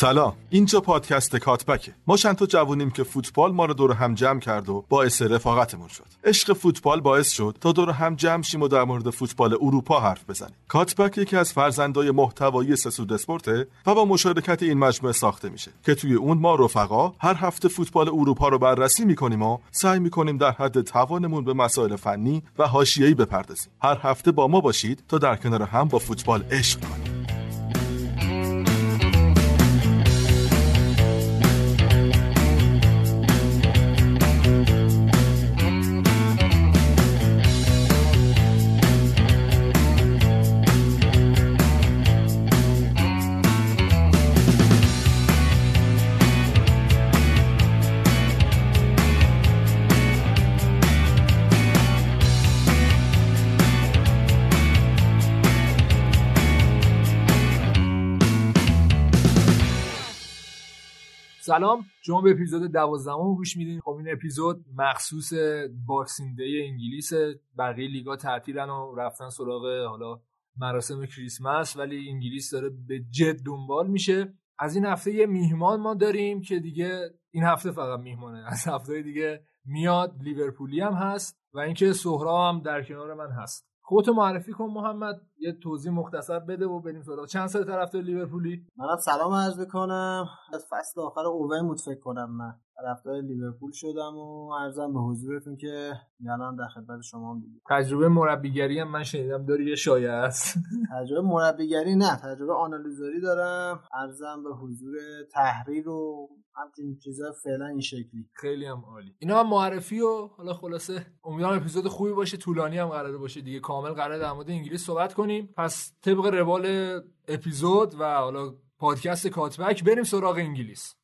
سلام، اینجا پادکست کاتبکه. ما چند تا جوونیم که فوتبال ما رو دور هم جمع کرد و باعث رفاقتمون شد. عشق فوتبال باعث شد تا دور هم جمع شیم و در مورد فوتبال اروپا حرف بزنیم. کاتبک یکی از فرزندای محتوایی سسود اسپورت و با مشارکت این مجموعه ساخته میشه که توی اون ما رفقا هر هفته فوتبال اروپا رو بررسی میکنیم و سعی میکنیم در حد توانمون به مسائل فنی و حاشیه‌ای بپردازیم. هر هفته با ما باشید تا در کنار هم با فوتبال عشق کنیم. سلام، شما به اپیزود 12 گوش میدین. خب این اپیزود مخصوص باکسینگ دی انگلیسه. بقیه لیگا تعطیلن و رفتن سراغ حالا مراسم کریسمس، ولی انگلیس داره به جد دنبال میشه. از این هفته یه میهمان ما داریم که دیگه این هفته فقط میهمانه، از هفته دیگه میاد. لیورپولی هم هست و اینکه سهراب هم در کنار من هست. خودت معرفی کن محمد، یه توضیح مختصر بده و بریم سراغ چند سال طرفدار لیورپولی. منم سلام عرض می‌کنم. از فصل آخر اوون متفکر کنم من طرفدار لیورپول شدم و عرضم به حضورتون که الان در خدمت شما هم دیگه. تجربه مربیگری هم من شنیدم داری، یه شایعه است. تجربه مربیگری نه، تجربه آنالیزوری دارم. عرضم به حضور تحریر و همین چیزا فعلا این شکلی. خیلی هم عالی. اینا هم معرفی و حالا خلاصه امیدوارم اپیزود خوبی باشه. طولانی هم قراره باشه دیگه، کامل قراره در مورد انگلیس صحبت کنیم. پس طبق روال اپیزود و حالا پادکست کاتبک بریم سراغ انگلیس.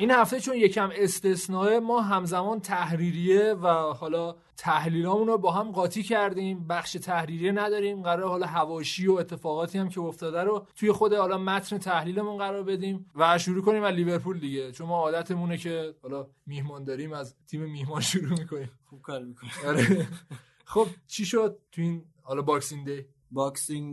این هفته چون یکم استثنائه، ما همزمان تحریریه و حالا تحلیلامون رو با هم قاطی کردیم. بخش تحریریه نداریم، قراره حالا حواشی و اتفاقاتی هم که افتاده رو توی خود حالا متن تحلیلمون قرار بدیم و شروع کنیم از لیورپول دیگه، چون ما عادتمونه که حالا میهمان داریم از تیم میهمان شروع میکنیم. خوب کار میکنیم. خب چی شد تو این حالا باکسینگ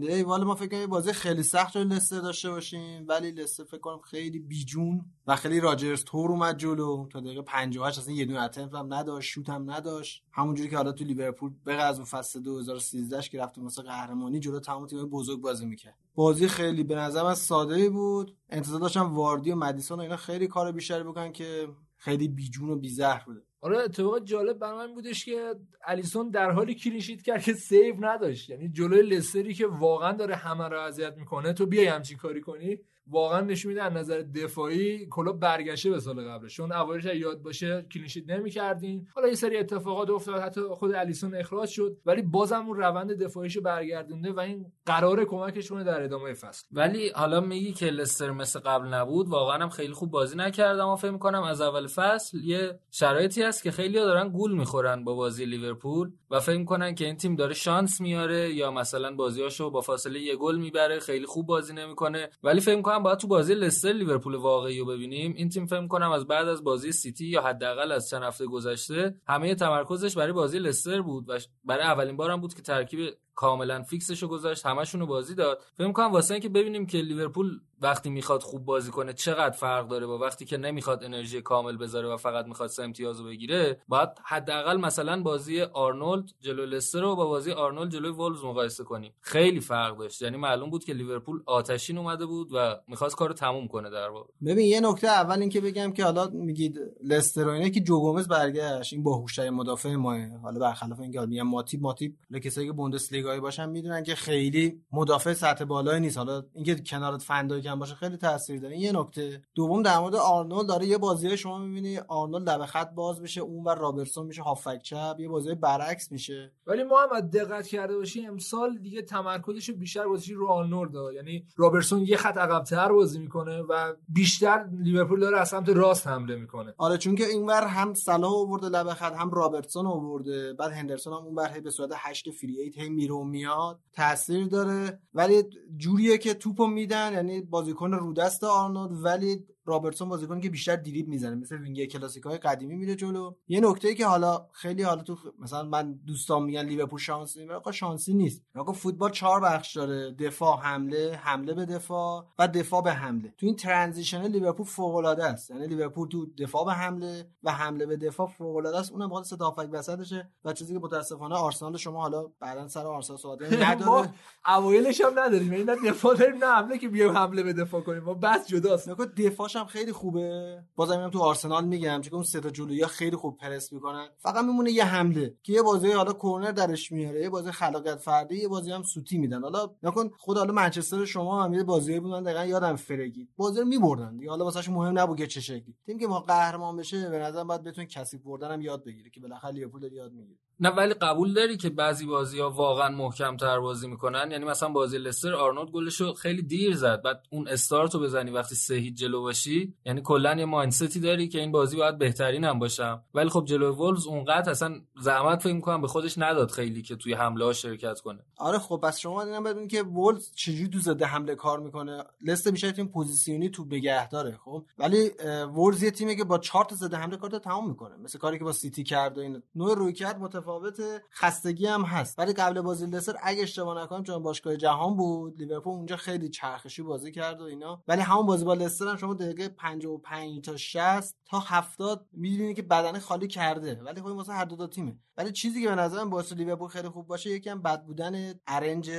دی؟ والا ما فکر کنیم بازی خیلی سخت رو لستر داشته باشیم، ولی لستر فکر کنم خیلی بیجون و خیلی راجرز تور اومد جلو تا دقیقه 58. اصلا یه دونه اتمپت هم نداشت، شوت هم نداشت، همونجوری که حالا تو لیورپول به غرض اون فصل 2013 که رفتیم مثلا قهرمانی جلو تمام تیم‌های بزرگ بازی می‌کرد. بازی خیلی به نظرم ساده‌ای بود. انتظار داشتم واردی و مدیسون و اینا خیلی کار بیشتری بکنن که خیلی بیجون و بی‌زهر بود. آره، اتفاق جالب برام بودش که الیسون در حالی کلینشیت کرد که سیو نداشت. یعنی جلوی لستری که واقعا داره همه رو اذیت میکنه تو بیای همچین کاری کنی، واقعا نشون میده از نظر دفاعی کلوب برگشته به سال قبلش. چون اولش یاد باشه کلینشیت نمی‌کردین، حالا یه سری اتفاقات افتاد، حتی خود الیسون اخراج شد، ولی بازم اون روند دفاعیشو برگردونده و این قراره کمکش کنه در ادامه فصل. ولی حالا میگی که لستر مثل قبل نبود، واقعا هم خیلی خوب بازی نکرد. اما فکر می‌کنم از اول فصل یه شرایطی هست که خیلی‌ها دارن گول می‌خورن با بازی لیورپول و فکر می‌کنن که این تیم داره شانس میاره یا مثلا بازیاشو با فاصله یه گل میبره، خیلی خوب بازی نمی‌کنه. ولی فکر می‌کنم باید تو بازی لستر لیورپول واقعی رو ببینیم. این تیم فکر می‌کنم از بعد از بازی سیتی یا حداقل از چند هفته گذشته همه تمرکزش برای بازی لستر بود و برای اولین بارم بود که ترکیب کاملا فیکسشو گذاشت، همشونو بازی داد. فکر می‌کنم واسه اینکه ببینیم که لیورپول وقتی میخواد خوب بازی کنه چقدر فرق داره با وقتی که نمیخواد انرژی کامل بذاره و فقط میخواد سه امتیازو بگیره. باید حداقل مثلا بازی آرنولد جلوی لستر رو با بازی آرنولد جلوی وولز مقایسه کنیم، خیلی فرق داشت. یعنی معلوم بود که لیورپول آتشین اومده بود و می‌خواست کارو تموم کنه در واقع. ببین یه نکته اول اینکه بگم که حالا میگید لستر اینه که جو گومز برگشت، این باهوشترین مدافع ما. حالا برخلاف اینکه میگم ماتیب لکسایی که بوندسلیگایی باشن میدونن که خیلی مدافع سطح بالایی نیست. حالا اینکه کنارات فندای کم باشه خیلی تاثیر داره. این یه نکته. دوم در مورد آرنولد، داره یه بازیه شما می‌بینی آرنولد لبه خط باز بشه اون و رابرتسون میشه هافک چپ، یه بازی برعکس میشه. ولی محمد دقت کرده باشی امسال دیگه تمرکزش بیشتر گذاشتی رو آرنولد، یعنی رابرتسون یه خط عقب‌تر بازی میکنه و بیشتر لیورپول داره از سمت راست حمله میکنه. آره چون که اینور هم صلاح آورده لبه خط، هم رابرتسون آورده، بعد هندرسون هم اونور به صورت 8 فری 8 هم میره و میاد، تاثیر داره. ولی جوریه که توپو میدن، یعنی بازیکن رو دست آرنولد، ولی رابرتسون بازیکنی که بیشتر دریبل میزنه، مثل وینگ کلاسیک‌های قدیمی میره جلو. یه نکته‌ای که حالا خیلی حالا تو مثلا من دوستان میگن لیورپول شانسی، آقا شانسی نیست. آقا فوتبال 4 بخش داره، دفاع، حمله، حمله به دفاع و دفاع به حمله. تو این ترانزیشن لیورپول فوق‌العاده است، یعنی لیورپول تو دفاع به حمله و حمله به دفاع فوق‌العاده است. اونم باز صدافک وسطشه و چیزی که متأسفانه آرسنال شما حالا بعدن سر آرسنال صحبت نداره، اوایلش هم نداریم، یعنی نه دفاع داریم نه حمله که بیایم حمله به دفاع کنیم، ما بس جداست. نگاه دفاع هم خیلی خوبه، بازم میگم تو آرسنال میگم چون اون سه تا جلویی خیلی خوب پرس میکنن، فقط میمونه یه حمله که یه بازی حالا کرنر درش میاره، یه بازی خلاقیت فردی، یه بازی هم سوتی میدن. حالا نکن خود حالا منچستر شما هم یه بازی بودن دقیقاً یادم فرگی بازی رو میبردن دیگه، حالا واسهش مهم نبود که چه شکلی تیم که ما قهرمان بشه، به نظرم باید بتون کثیف بردن هم یاد بگیره که بالاخره لیورپول داره یاد میگیره. نه ولی قبول داری که بعضی بازی‌ها واقعا محکم‌تر بازی می‌کنن، یعنی مثلا بازی لستر آرنولد گلشو خیلی دیر زد، بعد اون استارتو بزنی وقتی 3-0 جلو باشی، یعنی کلا یه مایندستی داری که این بازی باید بهترینم باشم. ولی خب جلو وولز اونقدر اصلا زحمت فکر می‌کنم به خودش نداد خیلی که توی حمله‌ها شرکت کنه. آره خب پس شما اینا بدونید که وولز چجوری تو زده حمله کار می‌کنه. لستر میشه تیم پوزیشنی توپ نگه داره، خب ولی وولز یه تیمی که با 4 تا زده حمله کارو تمام می‌کنه، مثل کاری که با سیتی کرد و این نوع رویکرد متفاوته، خستگی هم هست. ولی قبل بازی لستر اگه اشتباه نکنم چون باشگاه جهان بود، لیورپول اونجا خیلی چرخشی بازی کرد و اینا، ولی همون بازی با لستر هم شما دقیقه 55 تا 60 تا 70 می‌بینید که بدنه خالی کرده، ولی خب این واسه هر دو تیمه. ولی چیزی که به نظرم باعث لیورپول خیلی خوب باشه، یکی هم بد بودن ارنج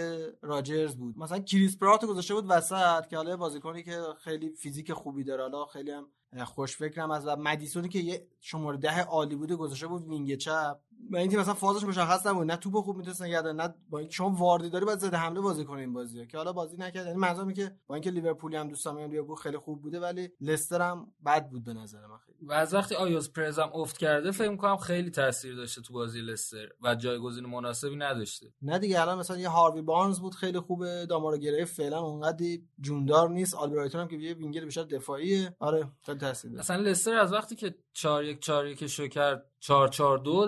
راجرز بود. مثلا کریس پراتو گذاشته بود وسط که حالا بازیکنی که خیلی فیزیک خوبی داره، حالا خیلی هم خوش فکرم از، و مدیسونی که یه شماره 10 عالی بوده گذاشته بود وینگ چپ. و این تیم مثلا فازش مشخص نبود، نه توپو خوب میتونست نگه داره، نه با اینکه شما واردی داری باید زده حمله بازی کنه این بازیه که حالا بازی نکرد. یعنی منظورم اینه که با اینکه لیورپولی هم دوستام میگن لیورپول خیلی خوب بوده ولی لستر هم بد بود به نظر من خیلی. و از وقتی آیوز پرز هم افت کرده فکر می‌کنم خیلی تاثیر داشته تو بازی لستر و جایگزین مناسبی نداشته. نه دیگه الان مثلا یه هاروی بارنز بود خیلی خوبه، دامارو گرای فعلا اونقدی جوندار نیست، آلبرایتون هم که یه وینگر بیشتر دفاعیه. آره خیلی تاثیر داره. مثلا لستر از وقتی که 4-1-4-1 شو کرد 4-4-2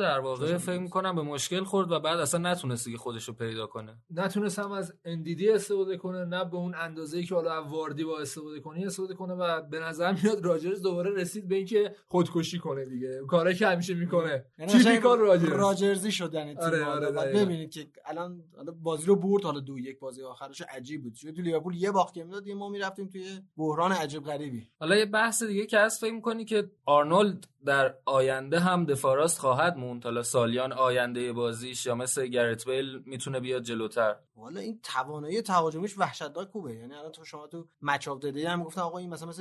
در واقع فکر می‌کنم به مشکل خورد و بعد اصلا نتونست دیگه خودش رو پیدا کنه. نتونست هم از اندیدی استفاده کنه، نه به اون اندازه‌ای که حالا واردی با استفاده کنه و به نظر میاد راجرز دوباره رسید به اینکه خودکشی کنه دیگه، کاری که همیشه میکنه. تیپیکال راجرزی شدن تیم. آره بعد ببینید که الان بازی رو برد، حالا 2-1 بازی آخرش عجیب بود. چون تو لیورپول یه باخت که میداد ما میرفتیم توی بحران عجیب غریبی. حالا یه بحث دیگه که هست، فکر می‌کنی که آرنولد در آینده هم دفاع راست خواهد موند؟ حالا سالیان آینده بازیش یا مثل گرت بیل میتونه بیاد جلوتر؟ والا این توانایی تهاجمیش وحشتناک خوبه، یعنی الان تو شما تو میچ اپ داده هم گفتن آقا این مثلا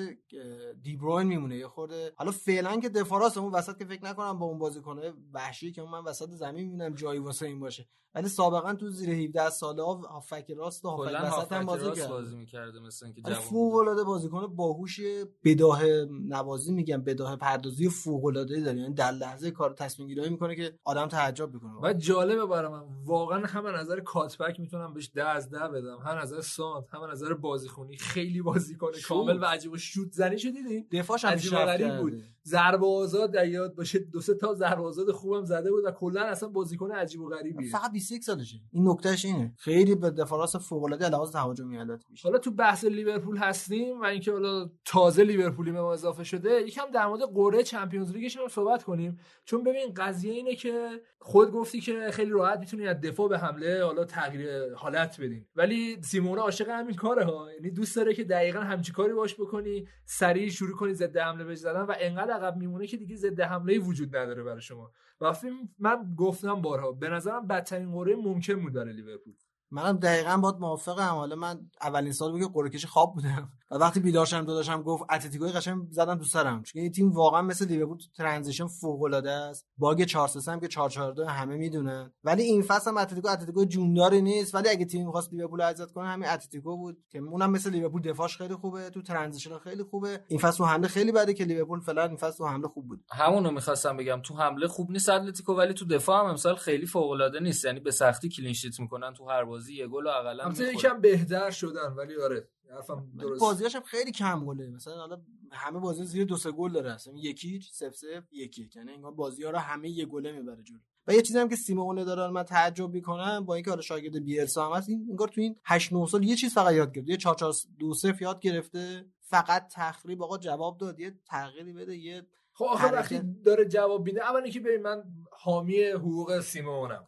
دی بروین میمونه یه خورده. حالا فعلا که دفاع راست اون وسط که فکر نکنم با اون بازیکن‌های وحشی که من وسط زمین میبینم جایی واسه این باشه، ولی سابقا تو زیر 17 ساله هافک راست و هافک وسط هم بازی می‌کرده، مثلا اینکه جواب فوق‌العاده بازیکن باهوشی، بداه نوازی میگم، بداه پردازی فوق‌العاده داره، یعنی در لحظه کار تصمیم گیری میکنه که آدم تعجب میکنه. و جالبه برای من واقعا هم نظر کاتبک میتونم بهش 10/10 بدم، هم نظر سانت، هم نظر بازیخونی، خیلی بازیکن کامل و عجیب. و شوت زنی شو دیدین؟ دفاعش عجیب غریب بود، ضربه آزاد در یاد باشه، 2-3 تا ضربه آزاد خوبم زده بود و کلا اصلا بازیکن عجیب و غریبیه. فقط 21 سالشه، این نکتهش اینه، خیلی به دفاع راست فوق العاده لحاظ تهاجمی عادت میشه. حالا تو بحث لیورپول هستیم و اینکه حالا تازه لیورپولی به ما اضافه شده، یکم در مورد قرعه چمپیونز لیگش هم صحبت کنیم. چون ببین قضیه اینه که خود گفتی که خیلی راحت میتونی از دفاع به حمله حالا تغییر حالت بدین، ولی سیمونه عاشق همین کاره ها، یعنی دوست داره که دقیقاً همچین کاری باش بکنی، سریع شروع کنی ضد حمله بهش زدن و انقدر عقب میمونه که دیگه ضد حمله وجود نداره برای شما. و من گفتم بارها به نظرم بدترین قرعه ممکن بود داره لیورپول. منم دقیقاً باهات موافقم. حالا من اولین سال بود که قرعه کشی خواب بودم وقتی بیدار شدم داداشم گفت اتلتیکوی قشنگ زدم تو سرم، چون این تیم واقعا مثل لیورپول ترانزیشن فوق العاده است. باگ 4-3 هم که 4-4-2 همه میدونن، ولی این فصل هم اتلتیکو جونداری نیست، ولی اگه تیم می‌خواست لیورپول عزت کنه همین اتلتیکو بود که اونم مثل لیورپول دفاعش خیلی خوبه، تو ترانزیشن خیلی خوبه. این فصل تو حمله خیلی بده که لیورپول فلان این فصل تو حمله خوب بود. همونو می‌خواستم بگم، تو حمله خوب نیست اتلتیکو، ولی تو دفاع هم امسال خیلی فوق العاده نیست، یعنی به سختی کلین شیت می‌کنن تو هر بازی یه گل اقلا می‌خوره. یکم بهتر شدن ولی آره حرفم درست، بازی‌هاش هم خیلی کم گله، مثلا حالا همه بازی زیر 2-3 گل داره، اصلا 1-0 0-1، یعنی انگار بازی‌ها رو همه یه گله میبره جلو. و یه چیزی هم که سیمونه داره من تعجب می‌کنم، با اینکه حالا شاگرد بیلسا هم هست، این انگار تو این 8-9 سال یه چیز فقط یاد گرفته، یه 4-4-2-0 یاد گرفته، فقط تخریب آقا جواب داد، یه تغییری بده. یه خب آخه وقتی داره جواب میده، اولی که ببین من حامی حقوق سیمونم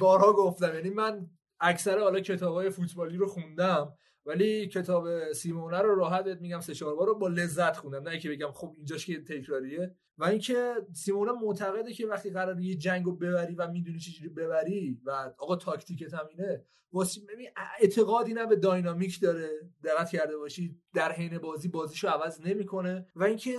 بارها گفتم، یعنی من اکثر حالا کتاب‌های فوتبالی رو خوندم، ولی کتاب سیمونه رو راحت میگم 3-4 بار رو با لذت خوندم، نه که بگم خب اینجاش که تکراریه. و اینکه سیمونه معتقده که وقتی قراره یه جنگو ببری و میدونی چجوری ببری و آقا تاکتیکت هم اینه، واسه ببین اعتقادی نه به داینامیک داره، دقت کرده باشی در حین بازی بازیشو عوض نمیکنه. و اینکه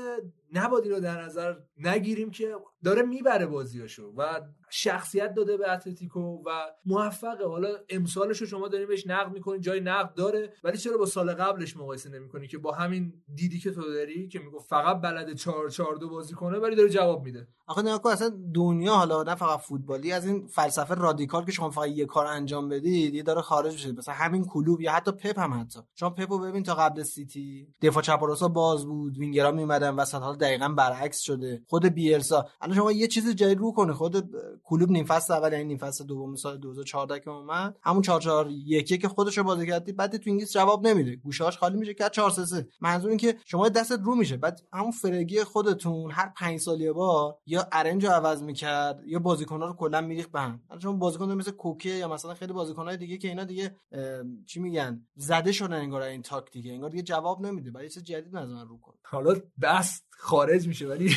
نباید رو در نظر نگیریم که داره میبره بازیاشو و شخصیت داده به اتلتیکو و موفقه. حالا امسالشو شما دارین بهش نقد میکنین، جای نقد داره، ولی چرا با سال قبلش مقایسه نمیکنی که با همین دیدی که تو داری که میگه فقط بلد 4-4-2 بازی کنه ولی داره جواب میده. آخه نگاه کن اصلا دنیا، حالا نه فقط فوتبالی، از این فلسفه رادیکال که شما فقط یه کار انجام بدید یه داره خارج میشه. مثلا همین کلوب یا حتی پپ هم، حتی شما پپو ببین تا قبل سیتی دفاع چپ و راست‌ها باز بود، وینگرها میومدن وسط، حالا دقیقاً برعکس شده. خود بیلسا الان شما یه چیز جدید رو کنه، خود کلوب نیم فصل اول یعنی نیم فصل دوم سال 2014 که اومد همون 4-4-1 که خودش بازی کرد، بعد تو انگلیس جواب نمیده، گوشه‌هاش خالی میشه که 4-3-3. منظور این که شما دستت رو میشه، بعد همون فرگی خودتون هر 5 سال یه بار یا ارنج رو عوض میکرد یا بازیکن‌ها رو کلا میریخت به هم. الان شما بازیکن‌ها مثل کوکه یا مثلا خیلی بازیکن‌های دیگه که اینا دیگه چی میگن زده شدن انگار این تاکتیکه، انگار دیگه جواب نمیده، برای چیز جدید لازمه رو کن. حالا دست خارج میشه، ولی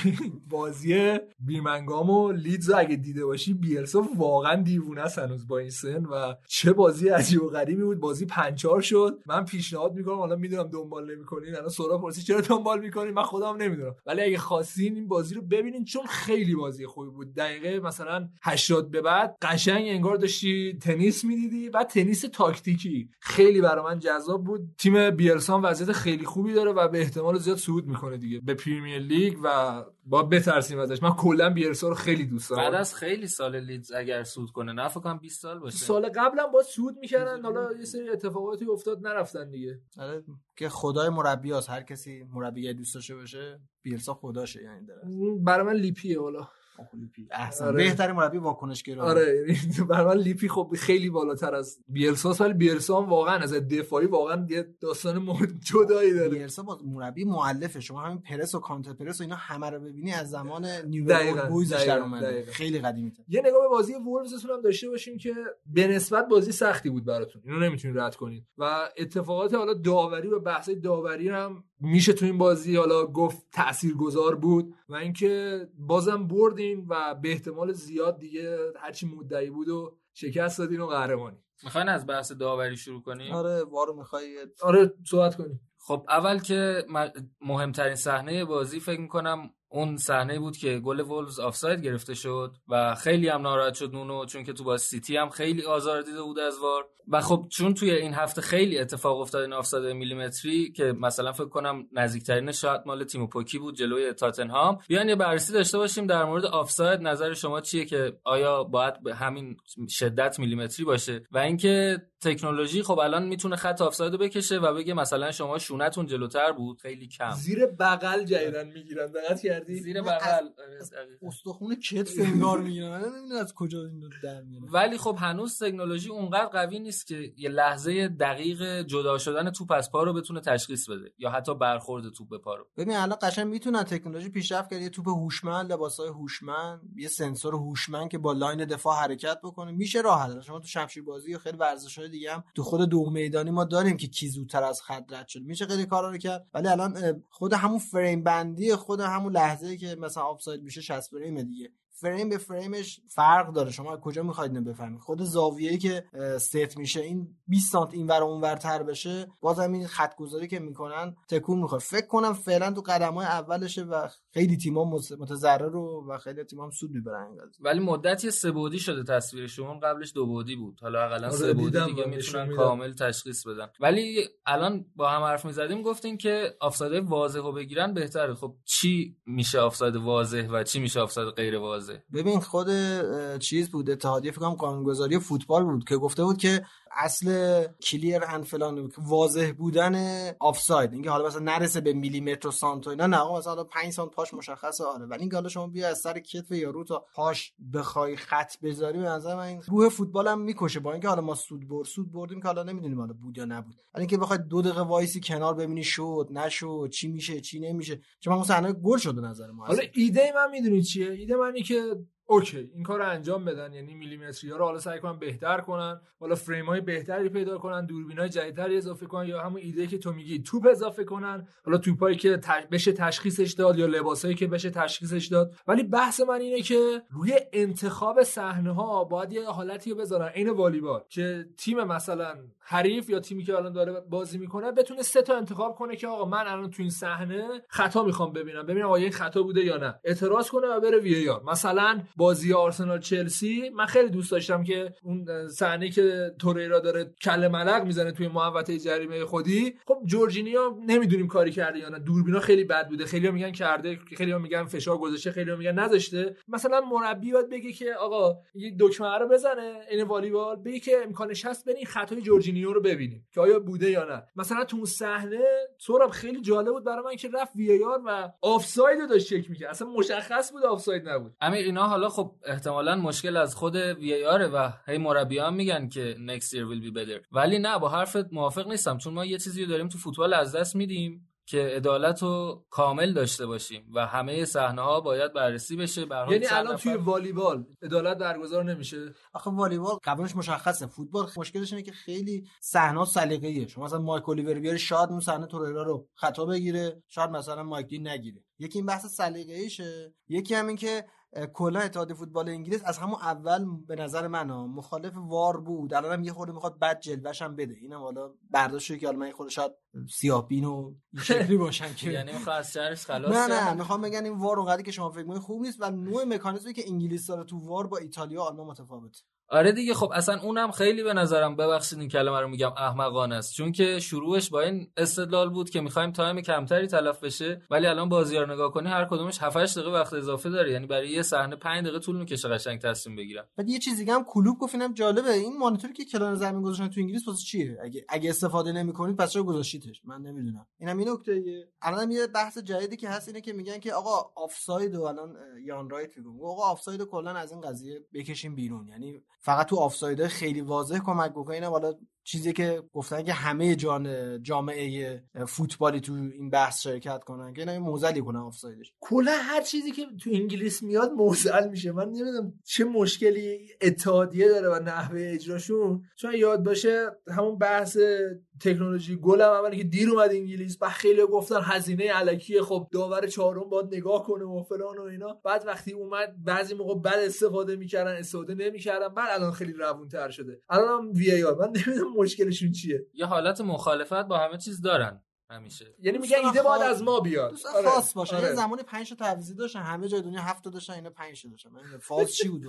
بازی بیرمنگام و لیدز اگه دیده باشی، بیلسا واقعا دیوونه است هنوز با این سن و چه بازی عجیب و غریبی بود. بازی 5-4 شد. من پیشنهاد میکنم، حالا میدونم دنبال نمیکنین، الان سراغ پرسی چرا دنبال میکنین، من خودم نمیدونم، ولی اگه خواستین این بازی رو ببینین چون خیلی بازی خوبی بود. دقیقه مثلا 80 به بعد قشنگ انگار داشتی تنیس میدیدی و تنیس تاکتیکی خیلی برای من جذاب بود. تیم بیلسا وضعیت خیلی خوبی داره و به احتمال زیاد صعود میکنه دیگه به پریمیر لیگ و با بترسیم ازش. من کلا بیلسا رو خیلی دوست دارم. بعد از خیلی سال لیدز اگر صعود کنه، نه فکر کنم 20 سال باشه، سال قبلم با صعود میکردن، حالا یه سری اتفاقاتی افتاد نرفتن دیگه. آره که خدای مربیاست، هر کسی مربی دوست داشته باشه بیلسا خداشه، یعنی درست. برای من لیپیه، والا لیپی احسن. آره. بهترین مربی واکنشگرا. آره برای من لیپی خب خیلی بالاتر از بیلسا، ولی بیلسا واقعا از دفاعی واقعا یه داستان مورد جدایی داره. بیلسا با مربی مؤلفه، شما همین پرس و کانتر پرس و اینا همه رو ببینی از زمان نیویورک بویز در اومده، خیلی قدیمی تر. یه نگاه به بازی وولفزتون هم داشته باشین که به نسبت بازی سختی بود براتون، اینو نمیتونید رد کنید. و اتفاقات حالا داوری و بحث داوری هم میشه تو این بازی حالا گفت تاثیرگذار بود و اینکه بازم بردین و به احتمال زیاد دیگه هرچی مدعی بود و شکست دادین و قهرمانی. میخواین از بحث داوری شروع کنیم؟ آره وارو میخوایی؟ آره صحبت کنیم. خب اول که مهمترین صحنه بازی فکر میکنم اون صحنه بود که گل وولفز آفساید گرفته شد و خیلی هم ناراحت شد نونو، چون که تو با سیتی هم خیلی آزار دیده بود از وار و خب چون توی این هفته خیلی اتفاق افتاد این آفساید میلیمتری که مثلا فکر کنم نزدیکترین شاید مال تیم پوکی بود جلوی تاتنهام. بیان یه بررسی داشته باشیم در مورد آفساید، نظر شما چیه که آیا باید به همین شدت میلیمتری باشه و اینکه تکنولوژی خب الان میتونه خط آفسایدو بکشه و بگه مثلا شما شونتون جلوتر بود خیلی کم، زیر بغل جیران میگیرن، دقت کردی؟ زیر بغل استخون کتف انگار میگیرن، من نمیدونم از کجا اینو در میارن. ولی خب هنوز تکنولوژی اونقدر قوی نیست که یه لحظه دقیق جدا شدن توپ از پا رو بتونه تشخیص بده یا حتی برخورد توپ به پا رو. ببین الان قشنگ میتونن، تکنولوژی پیشرفت کرده، توپ هوشمند، لباسای هوشمند، یه سنسور هوشمند که با لاین دفاع حرکت بکنه، میشه راحت. شما تو شمشیربازی یا خیلی ورزش دیگه هم تو خود دو میدانی ما داریم که کی زودتر از خط رد شد، میشه خیلی کارا رو کرد. ولی الان خود همون فریم بندی، خود همون لحظه‌ای که مثلا آفساید میشه 60 فریم دیگه، فریم به فریمش فرق داره، شما از کجا میخواید اینو بفهمید. خود زاویه‌ای که ست میشه این 20 سانت اینور اونورتر بشه، بازم این خط گذاری که میکنن تکون میخوره. فکر کنم فعلا تو قدم‌های اولشه و خیلی تیم‌ها متضرر و خیلی تیم‌ها سود میبرن این قضیه. ولی مدتی سه بعدی شده تصویر شما، قبلش دو بعدی بود، حالا حداقل سه بعدی دیگه میتونن کامل تشخیص بدن. ولی الان با هم حرف می‌زدیم گفتین که آفسایدهای واضحو بگیرن بهتره. خب چی میشه آفساید واضح و چی میشه آفساید غیر واضح؟ ببین خود چیز بود، اتحادیه فکر کنم قانونگذاری فوتبال بود که گفته بود که اصل کلیر اند فلان واضح بودن آفساید، اینکه حالا مثلا نرسه به میلیمتر و سانت و اینا، نه آقا مثلا 5 سانت پاش مشخصه آره، ولی اینکه حالا شما بیا از سر کتف یارو تا پاش بخوای خط بذاری، به نظر من این روح فوتبالم میکشه. با اینکه حالا ما سود بردیم که حالا نمیدونیم حالا بود یا نبود، ولی اینکه بخواد 2 دقیقه وایسی کنار ببینی شد نشد چی میشه چی نمیشه، چون من صحنه گل شد به نظر من. حالا ایده من میدونی چیه؟ ایده من اینه که اوکی این کارو انجام بدن، یعنی میلیمتری‌ها رو حالا سعی کنن بهتر کنن، حالا فریم‌های بهتری پیدا کنن، دوربین‌های جدیدتری اضافه کنن، یا همون ایده که تو میگی توپ اضافه کنن، حالا توپایی که بشه تشخیصش داد یا لباسایی که بشه تشخیصش داد. ولی بحث من اینه که روی انتخاب صحنه‌ها باید یه حالتی رو بذارن عین والیبال که تیم مثلا حریف یا تیمی که الان داره بازی میکنه بتونه سه تا انتخاب کنه که آقا من الان تو این صحنه خطا میخوام ببینم آیا این خطا بوده یا نه، اعتراض کنه و بره وی‌آر. مثلا بازی آرسنال چلسی من خیلی دوست داشتم که اون صحنه که توریرا داره کله ملق میزنه توی محوطه جریمه خودی، خب جورجینیا نمیدونیم کاری کرده یا نه، دوربینا خیلی بد بوده، خیلی‌ها میگن کرده، خیلی‌ها میگن فشار گذاشته، خیلی‌ها میگن نذاشته. مثلا مربی باید بگه که آقا یه دکمه رو بزنه این والیبال، بگه که امکانش هست برین خطای جورجینیا رو ببینیم که آیا بوده یا نه. مثلا تو اون صحنه سوراب خیلی جالب بود برای من که رفت وی‌آر و آفساید رو داشت چک می‌کرد، اصلا مشخص بود آفساید نبود. خب احتمالاً مشکل از خود وی‌آر و هی مربیان میگن که next year will be better، ولی نه، با حرفت موافق نیستم، چون ما یه چیزی داریم تو فوتبال از دست میدیم که عدالت رو کامل داشته باشیم و همه صحنه‌ها باید بررسی بشه. یعنی الان توی والیبال عدالت برگزار نمیشه؟ آخه والیبال قوانینش مشخصه، فوتبال مشکلش اینه که خیلی صحنه‌ها سلیقه‌ایه. شما مثلا مایک الیور بیاری شاید اون صحنه توریرا رو خطا بگیره، شاید مثلا مایک دی نگیره. یکی این بحث سلیقه‌ایشه، یکی هم این که کلا اتحادیه فوتبال انگلیس از همون اول به نظر من مخالف وار بود، الانم یه خورده میخواد بد جلوش هم بده. اینم حالا برداشته که الان من خود شاید سیاه‌بین و این شکلی باشن که یعنی میخواد از شرش خلاص. نه میخوام بگم این وار اونقدری که شما فکر می‌کنید خوب نیست و نوع مکانیزمی که انگلیس داره تو وار با ایتالیا و آلمان متفاوته. آره دیگه، خب اصلا اونم خیلی به نظرم، ببخشید این کلمه رو میگم، احمقانه است، چون که شروعش با این استدلال بود که می‌خوایم تایم کمتری تلف بشه، ولی الان بازی‌ها رو نگاه کنی هر کدومش 7 8 دقیقه وقت اضافه داره، یعنی برای یه صحنه 5 دقیقه طول می‌کشه قشنگ تصمیم بگیرن. بعد یه چیز دیگه هم کلوب گفت، اینم جالبه، این مانیتوری که کلان زمین گذاشتن تو انگلیس واسه چیه؟ اگه استفاده نمی‌کنید پس چرا گذاشتیدش؟ من نمی‌دونم. اینم این نکته‌ایه. الانم یه بحث جدیدی که هست اینه که میگن که آقا آفساید و الان یان رایت میگم آقا آفساید کلا از این قضیه بکشیم بیرون، یعنی فقط تو آفسایدهای خیلی واضح کمک بکنه. اینم حالا چیزی که گفتن که همه جامعه فوتبالی تو این بحث شرکت کنن که اینا موزلی کنن آفسایدش. کلا هر چیزی که تو انگلیس میاد موزل میشه. من نمیدونم چه مشکلی اتحادیه داره و نحوه اجراشون، چون یاد باشه همون بحث تکنولوژی گل هم اولی که دیر اومد انگلیس، بعد خیلی گفتن هزینه الکیه، خب داور چهارم باید نگاه کنه و فلان و اینا، بعد وقتی اومد بعضی موقع بد استفاده میکردن استفاده نمیکردن، بعد الان خیلی روونتر شده. الانم وی‌آر، من نمیدونم مشکلشون چیه، یه حالت مخالفت با همه چیز دارن همیشه، یعنی میگن ایده باید از ما بیاد، دوستان فاس باشه. یه زمانی 5 تا تعویض داشتن، همه جای دنیا 7 تا داشتن، اینا 5 تا داشتن. من فاس چی بود؟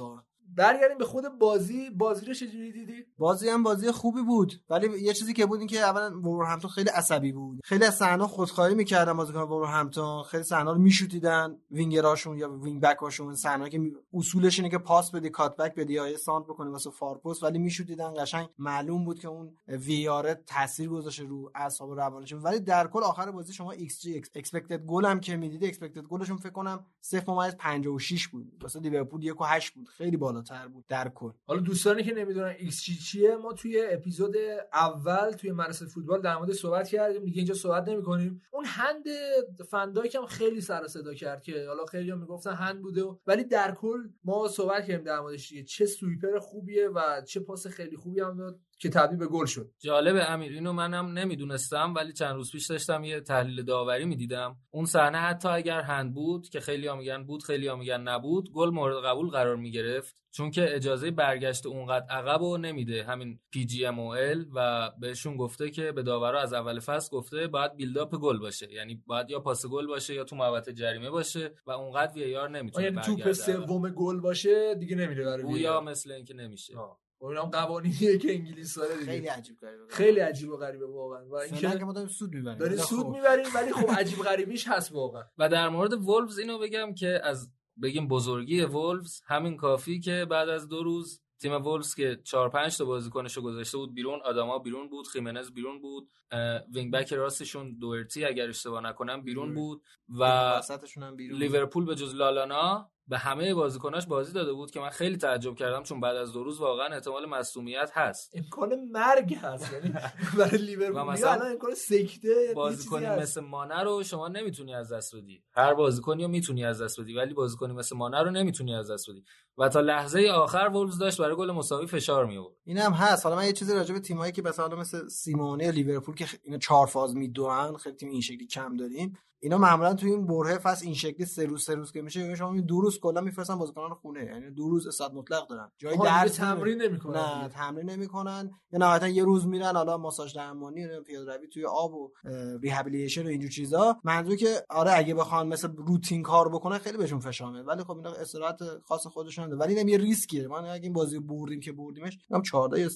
برگردیم به خود بازی رو چجوری دیدی؟ بازی هم بازی خوبی بود، ولی یه چیزی که بود این که اولا وولورهمپتون خیلی عصبی بود، خیلی از صحنه‌ها خودخواهی می‌کردن بازیکن وولورهمپتون، خیلی صحنه‌ها رو می‌شوتیدن وینگراشون یا وینگ بک‌هاشون، صحنه‌ای که اصولش اینه که پاس بدی کات بک بدی یا سانت بکنی واسه فارپست، ولی می‌شوتیدن، قشنگ معلوم بود که اون وی‌آر تاثیر گذاشته رو اعصاب و روانش. ولی در کل آخر بازی شما XG expected goal هم که می‌دیدی، expected goalشون فکر کنم 0.56 بود، واسه لیورپول 1.8 بود، خیلی بالاتر بود در کل. حالا دوستانی که نمیدونن ایکس جی چیه، ما توی اپیزود اول توی مرسل فوتبال در مورد صحبت کردیم، دیگه اینجا صحبت نمی‌کنیم. اون هند فندایک هم خیلی سر و صدا کرد که حالا خیلی‌ها میگفتن هند بوده، ولی در کل ما صحبت کردیم در موردش دیگه، چه سویپر خوبیه و چه پاس خیلی خوبی هم داد که تبدیل به گل شد. جالبه امیر، اینو منم نمیدونستم ولی چند روز پیش داشتم یه تحلیل داوری میدیدم. اون صحنه حتی اگر هند بود که خیلی‌ها میگن بود خیلی‌ها میگن نبود، گل مورد قبول قرار میگرفت چون که اجازه برگشت اونقدر عقبو نمیده همین PGMOL و بهشون گفته که به داورا از اول فصل گفته باید بیلداپ گل باشه، یعنی باید یا پاس گل باشه یا تو محوطه جریمه باشه و اونقدر ویار نمیتونه برگرده. یعنی توپ سوم گل باشه دیگه نمیره برای ویار. یا مثل اینکه نمیشه. اونم قوانینیه که انگلیس داره دیگه. خیلی عجیب غریبه، خیلی عجیب و غریبه واقعا. و این که ما داریم سود میبریم ولی خب عجیب غریبیش هست واقعا. و در مورد وولفز اینو بگم که از بگیم بزرگی وولفز همین کافی که بعد از 2 روز تیم وولفز که 4-5 تا بازیکنشو گذاشته بود بیرون، آداما بیرون بود، خیمنز بیرون بود، وینگ بک راستشون دوئرتی اگر اشتباه نکنم بیرون بود و وسطشون هم بیرون. لیورپول به جز لالانا به همه بازیکناش بازی داده بود که من خیلی تعجب کردم چون بعد از 2 روز واقعا احتمال مصدومیت هست، امکان مرگ هست یعنی برای لیورپول مثلا امکان سکته. بازیکنی مثل مانه رو شما نمیتونی از دست بدی، هر بازیکنی رو میتونی از دست بدی ولی بازیکنی مثل مانه رو نمیتونی از دست بدی و تا لحظه آخر وولفز داشت برای گل مساوی فشار می آورد. اینم هست. حالا من یه چیزی راجع به تیمایی که مثلا مثل سیمونه لیورپول که اینا 4 فاز میدوئن، خیلی تیم این شکلی کم داریم. اینا معمولا توی این بره فصل این شکلی 3 روز که میشه، یعنی شما این 2 روز کلا میفرستن بازیکنان خونه، یعنی 2 روز استاد مطلق دارن، جای درس تمرین نمیکنن، نه تمرین نمیکنن، یا نهایتا یه روز میرن حالا ماساژ درمانی و پیاده روی توی آب و ریهابیلیتیشن و این جور چیزا. منظور که آره اگه بخوان مثلا روتین کار بکنن خیلی بهشون فشار میاد ولی خب اینا استراحت خاص خودشون دارن. ولی اینم یه ریسکیه. من اگه این بازی بردیم که بردیمش، هم 14 تا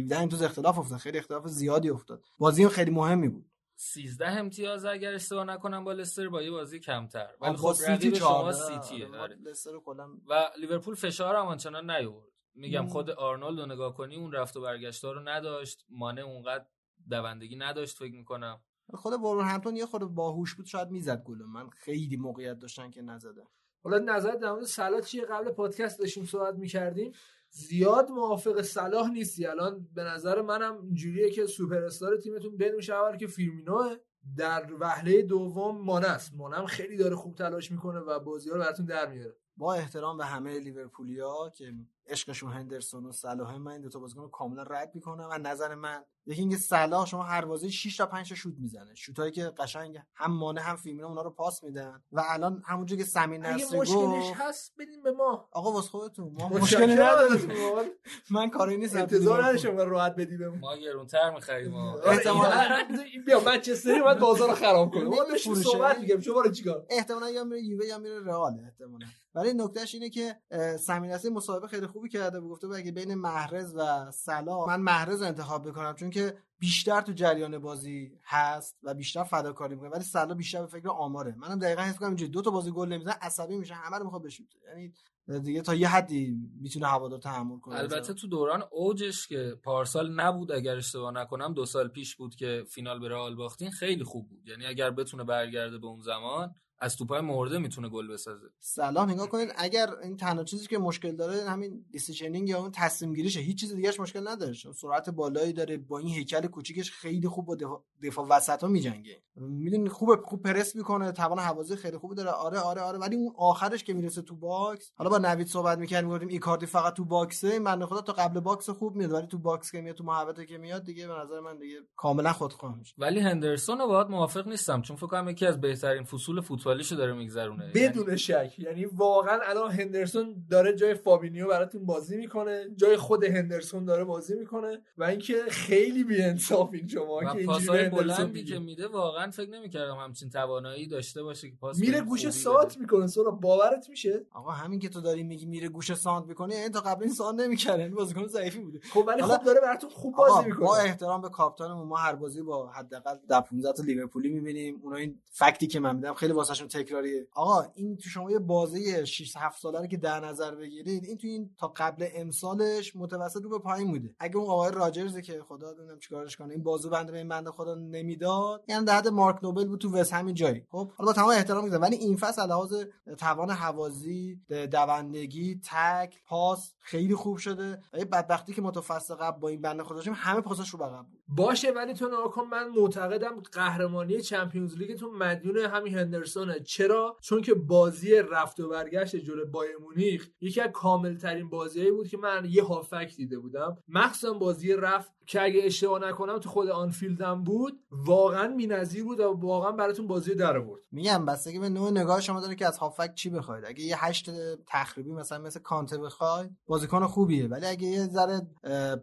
17 امتیاز اختلاف افتاد، خیلی اختلاف زیادی افتاد. بازی خیلی مهمی بود. 13 امتیاز اگر اشتباه نکنم با لستر با یه بازی کمتر، ولی خب رقیب شما سیتیه لستر کلم و لیورپول فشار هم آنچنان نیورد. میگم خود آرنولد رو نگاه کنی اون رفت و برگشتا رو نداشت، مانع اونقدر دوندگی نداشت. فکر میکنم خود برمهمتون یه خود باهوش بود شاید میزد گل. من خیلی موقعیت داشتن که نزدن. حالا نظر در مورد صلاح چیه؟ قبل پادکست داشتیم صحبت می‌کردیم، زیاد موافق صلاح نیستی. الان به نظر منم اینجوریه که سوپر استار تیمتون بنوشه اول که فیرمینوه، در وهله دوم مانست. مانم خیلی داره خوب تلاش میکنه و بازی‌ها رو براتون در میاره. با احترام به همه لیورپولیا که عشقشون هندرسون و صلاح، من این دو تا بازیکن رو کاملا رد میکنم. و نظر من یکی اینکه صلاح شما هر بازی 6 تا 5 تا شوت میزنه، شوتایی که قشنگ هم مانه هم فیرمینو اونا رو پاس میدن و الان همونجوری که سمین نصری گفت اگه مشکلش هست بدین به ما. آقا واسه خودتون، ما مشکلی نداریم. من کاری نیست، انتظار نداشتم راحت بدی بهمون، ما گرونتر می‌خریم. احتمالاً بیا منچستری بعد بازارو خراب کنه. ما داشتیم صحبت می‌کردیم شما رو چیکار. احتمالاً یا میره یووه یا میره رئال احتمالاً. ولی نکتهش اینه که سمین نصری مصاحبه خیلی خوبی کرده، گفته بود اگه بین محرز و صلاح من محرز انتخاب بکنم چون که بیشتر تو جریان بازی هست و بیشتر فداکاری میکنه ولی صلاح بیشتر به فکر آماره. منم دقیقاً حس میکنم اینجوری، 2 تا بازی گل نمیزنه عصبی میشن، همه رو میخواد بشوت، یعنی دیگه تا یه حدی میتونه هوادار تحمل کنه. البته تو دوران اوجش که پارسال نبود اگر اشتباه نکنم، 2 سال پیش بود که فینال به رئال باختین، خیلی خوب بود. یعنی اگر بتونه برگرده به اون زمان از توپای مرده میتونه گل بسازه. سلام نگاه کنید، اگر این تنها چیزی که مشکل داره همین دیسیژنینگ یا اون تصمیم گیریشه، هیچ چیز دیگه‌اش مشکل نداره. سرعت بالایی داره، با این هیکل کوچیکش خیلی خوب با دفاع وسطا میجنگه، میدونی خوب پرس میکنه، توان حوازی خیلی خوب داره. آره ولی اون آخرش که میرسه تو باکس، حالا با نوید صحبت می‌کردیم ایکاردی فقط تو باکسه، من خدا تا قبل باکس خوب میاد ولی تو باکس که میاد، تو محوطه که میاد دیگه به نظر من دیگه کاملا خودخواه میشه. ولی هندرسون رو باهات موافق نیستم چون فکر کنم یکی از بهترین فصول فوتبالیشو داره میگذرونه بدون شک. یعنی واقعا الان هندرسون داره جای فابینیو براتون بازی میکنه، جای خود هندرسون داره بازی میکنه و اینکه خیلی بی‌انصافین شما که پاسای بلندی که میده واقعا فکر نمیکردم همچین توانایی داشته باشه که پاس میره گوشه سانت میکنه. سورا باورت میشه؟ آقا همین که تو داری میگی میره گوشه سانت میکنه، یعنی تا قبل این سانت نمیکرد، یعنی بازیکن ضعیفی بوده. خب ولی خب داره براتون خوب بازی میکنه. با احترام به کاپیتانمون، ما هر بازی با حداقل 10-15 تا لیورپولی میبینیم، اونها این فکتی که من میدم خیلی واسه تکراریه. آقا این تو شما یه بازی 6-7 ساله رو که در نظر بگیرید، این تو این تا قبل امسالش متوسط رو به پایین بوده. اگه اون آقای راجرز که خدا دونم چیکارش کنه، این بازو بنده به این بنده خدا نمیداد، یعنی در حد مارک نوبل بود تو وست همین جایی. خب حالا با تمام احترام میگم ولی این فصل لحاظ توان حوازی، دوندگی، تک، پاس خیلی خوب شده. یه بدبختی که ما تو فصل قبل با این بنده خدا داشتیم همه پاساش رو عقب بود. باشه ولی تو ناکام، من معتقدم قهرمانی چمپیونز لیگ تو مدیون همین هندرسونه. چرا؟ چون که بازی رفت و برگشت جلوی بایر مونیخ یکی از کاملترین بازیایی بود که من یه هافک دیده بودم، مخصوصا بازی رفت که اگه اشتباه نکنم تو خود آنفیلدم بود، واقعا بی‌نظیر بود و واقعا براتون بازی در آورد. میگم بستگی به نوع نگاه شما داره که از هافک چی بخواید. اگه یه هشت تخریبی مثلا مثل کانته بخواید، بازیکن خوبیه، ولی اگه یه ذره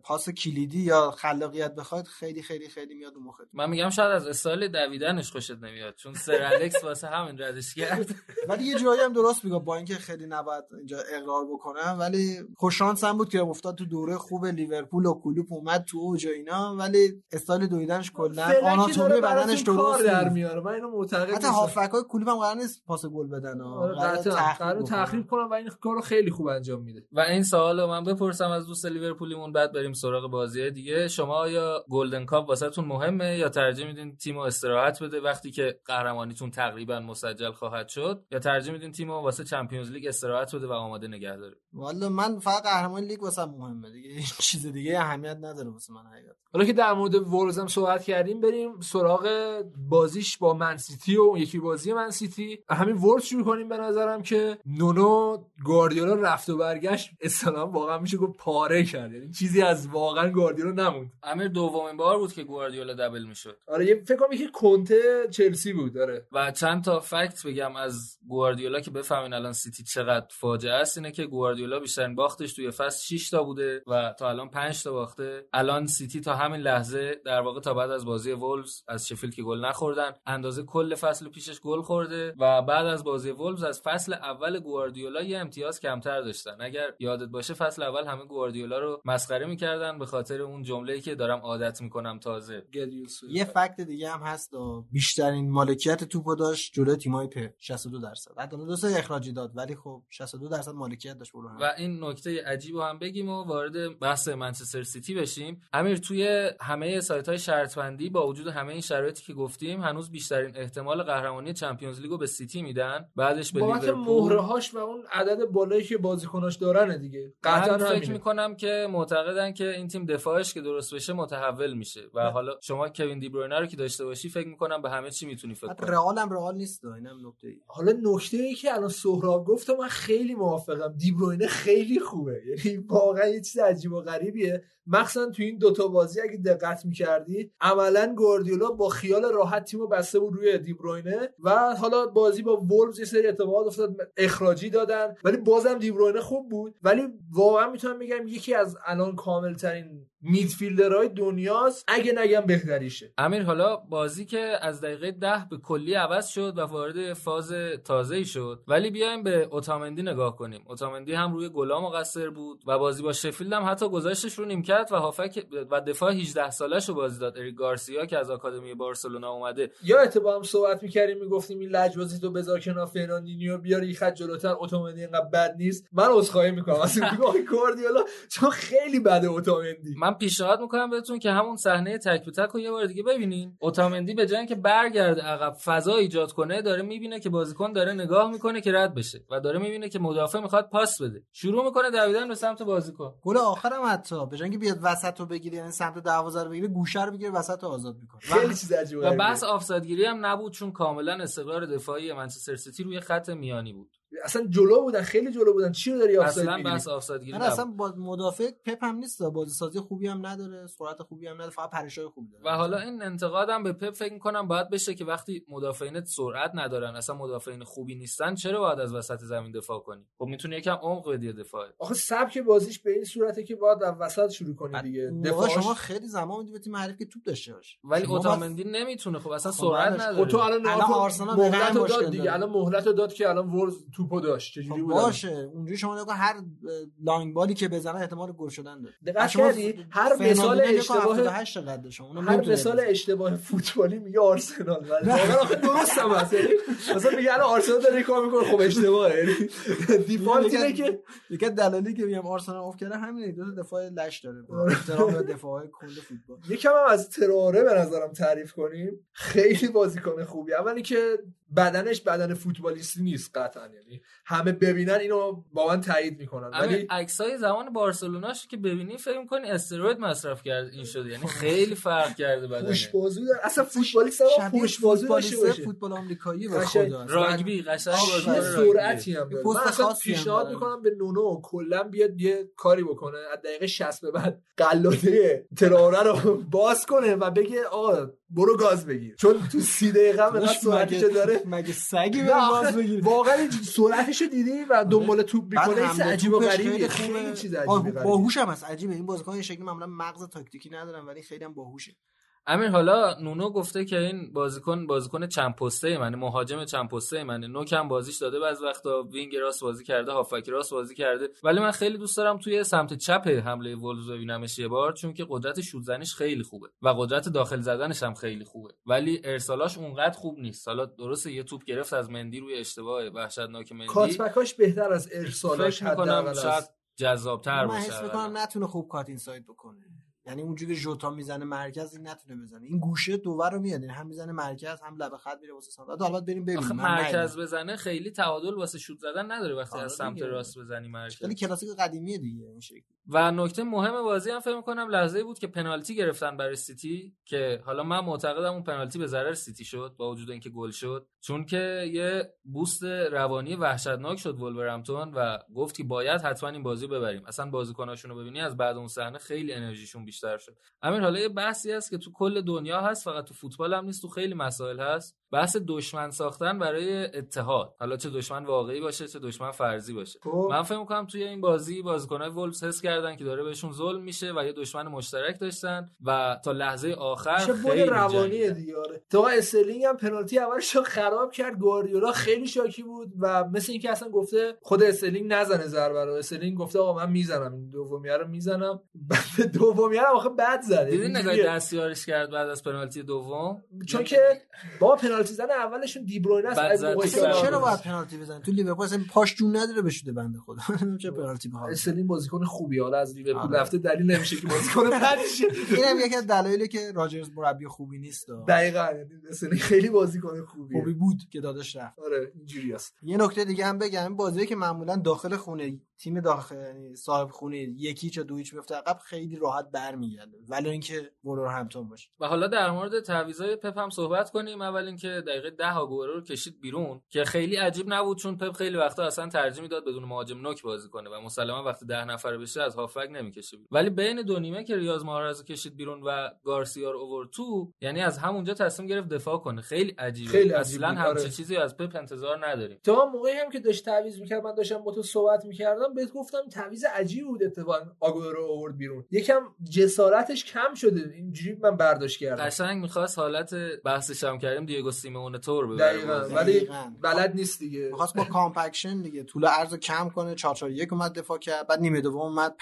پاس کلیدی یا خلاقیت بخواید، خیلی خیلی خیلی میاد اون مخاطب. من میگم شاید از استایل دویدنش خوشت نمیاد، چون سر الکس واسه همین ردش کرد. ولی یه جایی هم درست میگه، با اینکه خیلی نباید اینجا اقرار بکنم، ولی خوش شانس هم بود که افتاد تو دوره خوب لیورپول و کلوپ اومد تو جا اینا، ولی استایل دویدنش کلا آناتومی بدنش درست در میاره. من اینو معتقد حتی هافکای کلوپ هم قرار نیست پاس گل بدن، قرار تخریب کنن و این کارو خیلی خوب انجام میده. و این سوالو من بپرسم از دوست لیورپولیمون، بعد بریم سراغ بازیه دیگه. شما یا گلدن کاپ واسهتون مهمه، یا ترجیح میدین تیمو استراحت بده وقتی که قهرمانیتون تقریبا مسجل خواهد شد، یا ترجیح میدین تیمو واسه چمپیونز لیگ استراحت بده و آماده نگه داره؟ والله من فقط قهرمان لیگ واسم مهمه دیگه، چیز دیگه اهمیت نداره واسه من حقیقت. حالا که در مورد وولز هم صحبت کردیم، بریم سراغ بازیش با من سیتی و یکی بازی من سیتی. همین وولز شروع کنیم. به نظرم که نونو گواردیولا رفت و برگشت اصلا واقعا میشه گفت پاره کرد، یعنی چیزی از واقعا گواردیولا نموند. امیر دومین بار بود که گواردیولا دبل میشد. آره یه فکر کنم که کنته چلسی بود. داره و چند تا فکت بگم از گواردیولا که بفهمین الان سیتی چقدر فاجعه است. اینه که گواردیولا بیشترین باختش توی فصل 6 تا بوده و تا الان 5 تا باخته. الان سیتی تا همین لحظه، در واقع تا بعد از بازی وولفز از شفیلد که گل نخوردن، اندازه کل فصل پیشش گل خورده و بعد از بازی وولفز از فصل اول گواردیولا یه امتیاز کمتر داشتن. اگر یادت باشه فصل اول همه گواردیولا رو مسخره می‌کردن به خاطر اون جمله‌ای که دارم عادت می‌کنم تازه. یه فکت دیگه هم هست، بیشترین مالکیت توپو داشت جلوی تیمای پر 62%. حتی دو تا اخراجی داد ولی خب 62% مالکیت داشت. و این نکته عجیبو هم بگیم و وارد بحث منچستر سیتی بشیم. امیر توی همه سایت‌های شرط‌بندی با وجود همه این شرایطی که گفتیم هنوز بیشترین احتمال قهرمانی چمپیونز لیگو به سیتی میدن، بعدش به لیورپول. با مهرهاش و اون عدد بالایی که بازیکناش دارن دیگه. قطعاً فکر می‌کنم که معتقدن که این تیم دفاعش که درست بشه متحول میشه و حالا شما کوین دی بروینه رو که داشته باشی فکر می‌کنم به همه چی میتونی فکر کنی. رئال هم رئال نیست، اینم نکته‌ای. حالا نکته‌ای که الان سهراب گفت من خیلی موافقم. دی بروینه خیلی خوبه، یعنی واقعا یه چیز عجیب و غریبیه. مخصوصا تو این دوتا بازی اگه دقت می‌کردی عملاً گواردیولا با خیال راحت تیمو بسته بود روی دی بروینه و حالا بازی با وولفز یه سری اتفاقات افتاد، اخراجی دادن، ولی بازم دی بروینه خوب بود. ولی واقعا میتونم بگم یکی از الان کامل‌ترین میدفیلدرهای دنیاست، اگه نگم بهتریشه. امیر حالا بازی که از دقیقه 10 به کلی عوض شد و وارد فاز تازه‌ای شد، ولی بیایم به اوتامندی نگاه کنیم. اوتامندی هم روی گلا مقصر بود و بازی با شفیلد هم حتی گذاشتش رو نیمکت و هافک و دفاع 18 ساله‌شو بازی داد، اریک گارسیا که از آکادمی بارسلونا اومده. یا اتفاقا هم صحبت می‌کردیم میگفتیم این لجبازی تو بذار کنار، فرناندینیو بیار یه خط جلوتر، اوتامندی اینقدر بد نیست. من عذرخواهی می‌کنم از گواردیولا چون خیلی بده اوتامندی. من پیشنهاد میکنم بهتون که همون صحنه تک به تک رو یه بار دیگه ببینین. اوتامندی به جای اینکه برگرده عقب فضا ایجاد کنه، داره میبینه که بازیکن داره نگاه میکنه که رد بشه و داره میبینه که مدافع میخواد پاس بده، شروع میکنه دویدن به سمت بازیکن. گل آخرم حتی به جای اینکه بیاد وسط رو بگیره، یعنی سمت دروازه رو بگیره، گوشه رو بگیره وسط رو آزاد میکنه. خیلی چیز عجیبه. و بس آفسایدگیری هم نبود، چون کاملا استقرار دفاعی منچستر سیتی روی خط میانی بود. اصلا جلو بودن، خیلی جلو بودن. چی رو داری آفساید میگیری؟ اصلا بس آفساید گیری. اصلا مدافع پپ هم نیست، بازی سازی خوبی هم نداره، سرعت خوبی هم نداره، فقط پرشای خوبی داره. و حالا این انتقادم به پپ فکر می‌کنم باید بشه که وقتی مدافعین سرعت ندارن، اصلا مدافعین خوبی نیستن، چرا باید از وسط زمین دفاع کنی؟ خب میتونی یکم عمق بدی دفاع. آخه سبک بازیش به این صورته که باید از وسط شروع کنی دیگه. دفاع شما خیلی زمان می‌دی به تیم حریف که توپ داشته باشه. ولی اوتامندی نمیتونه، خب اصلا سرعت نداره. تو الان آرسنال توپو داشت چجوری بود؟ باشه اونجوری شما نگاه، هر لانگ بالی که بزنه احتمال گل شدن داره. دقت کردی هر مثال اشتباه 88 قد شما، هر مثال اشتباه فوتبالی میگه آرسنال، ولی واقعا آخه درست هم هست. یعنی مثلا میگه الان آرسنال داره کار میکنه، خب اشتباهه. یعنی دیفالت اینه که دیگه دلالی که میگم آرسنال آف کرده همینه، دو تا دفاع لش داره احترام به دفاعهای کل فوتبال. یکم هم از تراره به نظرم تعریف کنیم، خیلی بازیکن خوبی. اولی که بدنش بدن فوتبالیستی نیست قطعا، یعنی همه ببینن اینو با من تایید میکنن. ولی عکسای زمان بارسلوناش که ببینی فکر می‌کنی استروید مصرف کرد این شده، یعنی خیلی فرق کرده بدنش. خوش بازو داره اصلا فوتبالیست خوش بازو باشه، فوتبال آمریکایی و خدا راگبی قشنگ بازو سرعتی هم داره. من اصلا پیشنهاد میکنم به نونو کلا بیاد یه کاری بکنه از دقیقه 60 به بعد، قلاده تراوره رو باز کنه و بگه آقا برو گاز بگیر، چون تو 30 دقیقه انقدر سرعتش داره مگه سگی به گاز بگیر. واقعا سرعتش رو دیدی و دنبال توپ میکنه، این عجیب و غریبه، خیلی چیز عجیبه، باهوش هم هست. عجیبه این بازیکن این شکلی معمولا مغز تاکتیکی ندارن ولی خیلی هم باهوشه. امیر حالا نونو گفته که این بازیکن چند پسته منه، مهاجم چند پسته منه، نوکم بازیش داده، بعضی وقتا وینگ راست بازی کرده، هافک راست بازی کرده، ولی من خیلی دوست دارم توی سمت چپ حمله وولز ببینمش یه بار، چون که قدرت شوت زنیش خیلی خوبه و قدرت داخل زدنش هم خیلی خوبه، ولی ارسالاش اونقدر خوب نیست. حالا درسته یه توپ گرفت از مندی روی اشتباهه وحشتناک مندی، کاتبکاش بهتر از ارسالاش، حداقل شاید جذاب‌تر باشه. من حس می‌کنم نتونه خوب کات اینساید بکنه، یعنی اونجوری که ژوتا میزنه مرکز این نتونه بزنه، این گوشه دوور رو میاد، یعنی هم میزنه مرکز هم لبه خط میره واسه سمت. البته بریم ببینیم مرکز بزنه، خیلی تعادل واسه شوت زدن نداره وقتی از سمت راست بزنی مرکز، ولی کلاسیک قدیمیه دیگه این شکلی. و نکته مهم بازی هم فکر می‌کنم لحظه‌ای بود که پنالتی گرفتن برای سیتی، که حالا من معتقدم اون پنالتی به ضرر سیتی شد با وجود اینکه گل شد، چون که یه بوست روانی وحشتناک شد ولورهمپتون و گفت که باید حتما این بازی ببریم. اصلا بازیکناشون رو ببینی از بعد اون صحنه خیلی انرژیشون بیشتر شد. همین حالا یه بحثی هست که تو کل دنیا هست، فقط تو فوتبال هم نیست، تو خیلی مسائل هست، بحث دشمن ساختن برای اتحاد، حالا چه دشمن واقعی باشه چه دشمن فرضی باشه. من فکر می‌کنم توی این بازی بازیکن‌های وولفز حس کردن که داره بهشون ظلم میشه و یه دشمن مشترک داشتن و تا لحظه آخر خیلی روانیه دیاره. تا استرلینگ هم پنالتی اولش خراب کرد، گواردیولا خیلی شاکی بود و مثل اینکه اصلا گفته خود استرلینگ نزنه ضربه رو، استرلینگ گفته آقا من میزنم دومیه رو میزنم، بعد دومیه رو آخه بد زد. دیدین نگاه دستیارش کرد بعد از پنالتی دوم، چون که با پنالتی زدن اولشون دی بروینه است، چرا باید پنالتی بزنه؟ تو لیورپول اصلا پاش جون نداره بشوده بنده خدا، چه پنالتی به حال. استرلینگ بازیکن خوبیه، حالا از لیورپول رفته دلیل نمیشه که بازیکن بد شه. اینم یکی از دلایلی که راجرز مربی خوبی نیست. دقیقاً استرلینگ خیلی بازیکن خوبیه، خوبی بود که داداش رفت. آره اینجوری است. یه نکته دیگه هم بگم، بازیه که معمولاً داخل خونه تیم داخل یعنی صاحب خونه یکی چه دویچ میفته عقب خیلی راحت برمیگرده، ولی اینکه ولورهمپتون باشه. و حالا در مورد تعویضای پپ هم صحبت کنیم. اول اینکه دقیقه 10 آگورو رو کشید بیرون که خیلی عجیب نبود، چون پپ خیلی وقتا اصلا ترجیح میداد بدون مهاجم نوک بازی کنه و مسلما وقتی 10 نفره بشه از هافک نمیکشه بیرون. ولی بین دو نیمه که ریاض محرز رو کشید بیرون و گارسیا رو آورد تو، یعنی از همونجا تصمیم گرفت دفاع کنه. خیلی عجیبه، اصلا همچین چیزی از پپ انتظار نداریم. تو موقعی هم که داشت تعویض میکرد من داشتم با تو صحبت میکردم بهت گفتم تعویض عجیبی بود، اتفاقا آگورو رو آورد بیرون یکم جسارتش کم شده، اینجوری من برداشت کردم. قشنگ می‌خواست حالت بحثش هم کردیم دیگو سیمونه تور ببره، ولی بلد نیست دیگه، می‌خواست با کامپکشن دیگه طول عرض رو کم کنه. 4-4-1 اومد دفاع کرد، بعد نیمه دوم اومد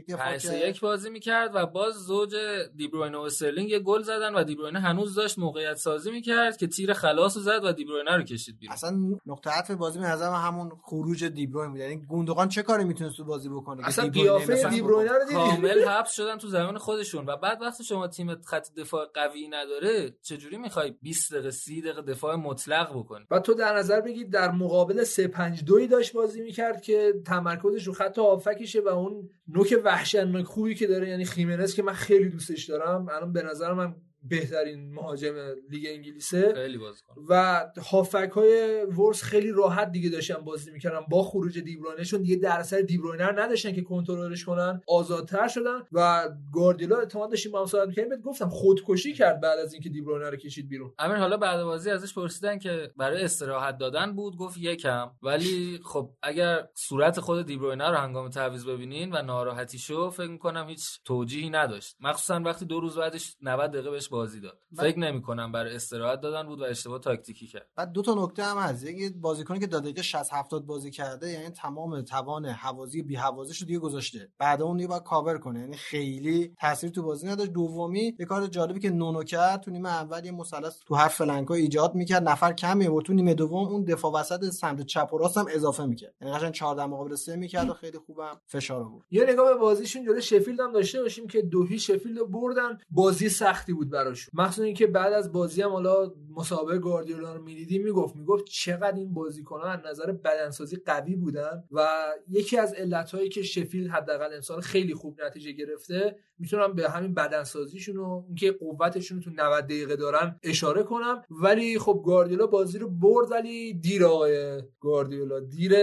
5-3-1 دفاع کرد، 5-3-1 بازی می‌کرد و باز زوج دی بروینه و استرلینگ یه گل زدن و دی بروینه هنوز داشت موقعیت سازی می‌کرد که تیر خلاصو زد و دی بروینه رو کشید بیرون. اصلا نقطه عطف بازی به نظر من همون خروج دی بروینه بود، یعنی گوندوغان چه کاری می‌تونه تو بازی بکنه؟ اصلا قیافه دی بروینه رو دیدی؟ کامل حبس شدن تو زمین خودشون. و بعد وقتی شما تیم خط دفاع قوی نداره چجوری می‌خوای 20 دقیقه 30 دقیقه دفاع مطلق بکنی؟ و تو در نظر بگید در مقابل 3-5-2 داشت بازی می‌کرد که تمرکزش رو خط هافکشه و اون نوک وحشتناک خوبی که داره، یعنی خیمنز که من خیلی دوستش دارم، الان به نظر من بهترین مهاجم لیگ انگلیسه، خیلی بازیکن. و هافک‌های ورس خیلی راحت دیگه داشتن بازی می‌کردن با خروج دی بروینه، چون دیگه در اثر دی بروینه نداشتن که کنترلش کنن، آزادتر شدن. و گواردیولا اعتماد داشتیم با هم صحبت می‌کردیم، بهت گفتم خودکشی کرد بعد از اینکه دی بروینه رو کشید بیرون. امیر حالا بعد بازی ازش پرسیدن که برای استراحت دادن بود، گفت یکم، ولی خب اگر صورت خود دی بروینه رو هنگام تعویض ببینین و ناراحتیشو فکر می‌کنم هیچ توجیهی نداشت، مخصوصاً وقتی دو روز بعدش 90 دقیقه بازی داد. فکر نمی‌کنم برای استراحت دادن بود و اشتباه تاکتیکی کرد. بعد دو تا نکته هم هست، یکی بازیکنی که دقیقه 60 70 بازی کرده، یعنی تمام توان حوازی بی حوازیشو دیگه گذاشته، بعد اون دیگه باید کاور کنه، یعنی خیلی تاثیر تو بازی نداشت. دومی یه کار جالبی که نونو کرد تو نیمه اول، یه مثلث تو هر فلنکا ایجاد می‌کرد، نفر کمی بود. تو نیمه دوم اون دفاع وسط سمت چپ و راست هم اضافه می‌کرد، یعنی قشنگ 14 مقابل 3 می‌کرد و خیلی خوبم فشار آورد. یه نگاه به بازیشون جلوی شفیلد هم داشته باشیم که 2-0 شفیلد بردن، بازی سختی بود براشون، مخصوصا اینکه بعد از بازی هم حالا مسابقه گواردیولا رو می‌دیدیم میگفت چقدر این بازیکن‌ها از نظر بدنسازی قوی بودن و یکی از علت‌هایی که شفیلد حداقل امسال خیلی خوب نتیجه گرفته میتونم به همین بدنسازیشون و اینکه قوتشون تو 90 دقیقه دارن اشاره کنم. ولی خب گواردیولا بازی رو برد، ولی دیر آقای گواردیولا، دیر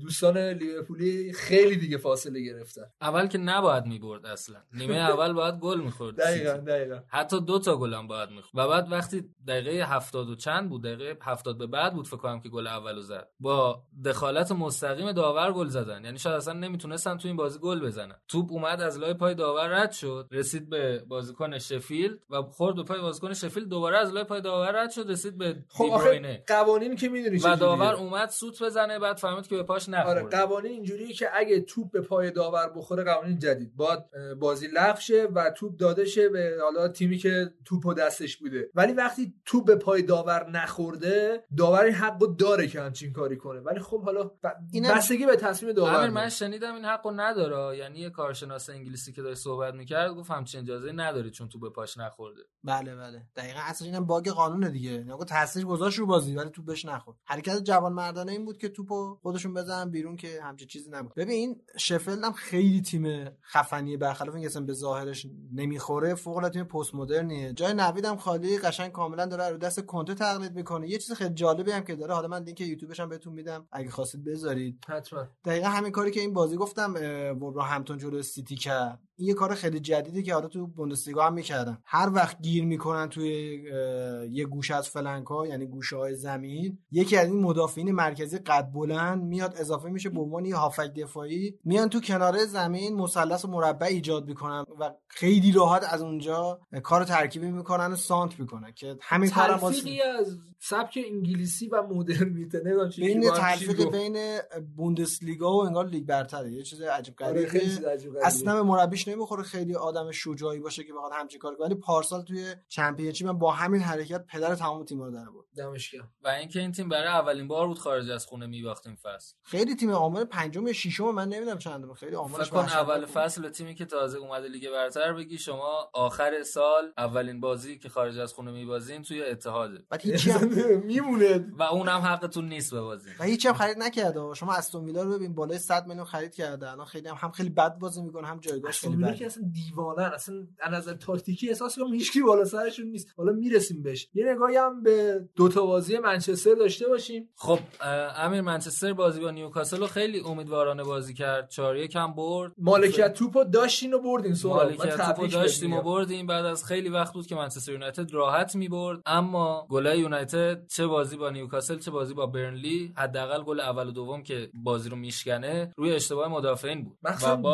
دوستان لیورپولی خیلی دیگه فاصله گرفتن. اول که نباید می‌برد اصلا، نیمه اول باید گل می‌خورد. دقیقاً حتی دو تا گل هم باید می‌خورد و بعد وقتی دقیقه 70 و چند بود، دقیقه 70 به بعد بود فکر کنم که گل اولو زد، با دخالت مستقیم داور گل زدن. یعنی شاید اصلا نمیتونستن تو این بازی گل بزنن. توپ اومد از لای پای داور رد شد، رسید به بازیکن شفیلد و خورد به پای بازیکن شفیلد، دوباره از لای پای داور رد شد، رسید به دیبروینه. قوانین که میدونی چه، داور اومد سوت بزنه، بعد فهمید که به پاش نخورد. آره، قوانین اینجوریه که اگه توپ به پای داور بخوره قوانین جدید، باید بازی لغو شه و توپ داده شه به حالا تیمی که توپو دستش بوده. ولی وقتی توپ به پای داور نخورده، داور حقو داره که همچین کاری کنه. ولی خب حالا بستگی به تصمیم داور. من شنیدم این حقو نداره، یعنی یه کارشناس انگلیسی که داشت صحبت می‌کرد گفت همچین اجازه نداره چون تو به پاش نخورده. بله دقیقاً، اصلا اینم باگ قانونه دیگه. نگو تاثیر گذاشت رو بازی ولی تو بهش نخورد. حرکت جوانمردانه این بود که توپو خودشون بزنن بیرون که همچین چیزی نبود. ببین شفیلد هم خیلی تیم خفنیه، برخلاف اینکه اصلا به ظاهرش نمیخوره، فوق العاده تیم پست مدرنیه. جای نویدم خالی، قشنگ کاملا داره رو دست کنته تقلید میکنه. یه چیز خیلی جالبی هم که داره، حالا من لینک یوتیوبش هم بهتون میدم اگه خواستید بذارید. حتما. دقیقاً همین کاری که این بازی گفتم ولورهمپتون جلوی سیتی کرد، این یه کار خیلی جدیدی که حالا تو بوندسلیگا هم میکردن. هر وقت گیر میکنن توی یه گوشه از فلنک‌ها، یعنی گوشه‌های زمین، یکی از این مدافعین مرکزی قد بلند میاد اضافه میشه به عنوان یه هافک دفاعی، میان تو کناره زمین مثلث و مربع ایجاد میکنن و خیلی راحت از اونجا کار ترکیبی میکنن و سانت میکنن که همین کارا تلفیقی از سبک انگلیسی و مدرنیته. نگاه چی بین تلفیق بین بوندسلیگا و انگار لیگ برتره، یه چیز عجیب غریبه. اصلا مربیش نمیخوره خیلی آدم شجاعی باشه که بخواد همچین کاری کنه، ولی پارسال توی چمپیونشیپ با همین حرکت پدر تمام تیم‌ها رو در آورد. دمش گرم. و اینکه این تیم برای اولین بار بود خارج از خونه می‌باخت این فصل. خیلی تیم آمار پنجم یا ششم، من نمیدونم چندم، خیلی آمارش باشه. فکر کنم اول فصل تیمی که تازه اومده لیگ برتر، بگی شما آخر سال اولین بازی که خارج از خونه می‌بازین توی اتحاده. بعد هیچی هم میمونه و اونم حقتون نیست ببازین. و هیچی هم خرید نکرده. شما استون ویلا رو ببین بالای 100 میلیون خرید کرده. الان خیلی هم خیلی بد بازی می‌کنه، هم جایگاهش میگه که اصلا دیوانه، اصلا از نظر تاکتیکی احساس کنم هیچکی بالا سرشون نیست. حالا میرسیم بهش. یه نگاهی هم به دو تا بازی منچستر داشته باشیم. خب امیر، منچستر بازی با نیوکاسل رو خیلی امیدوارانه بازی کرد، 4-1 هم برد. مالکیت توپو داشتین و بردین. مالکیت توپو داشتیم و بردیم. بعد از خیلی وقت بود که منچستر یونایتد راحت میبرد، اما گلای یونایتد چه بازی با نیوکاسل چه بازی با برنلی، حداقل گل اول و دوم که بازی رو میشکنه روی اشتباه مدافعین بود.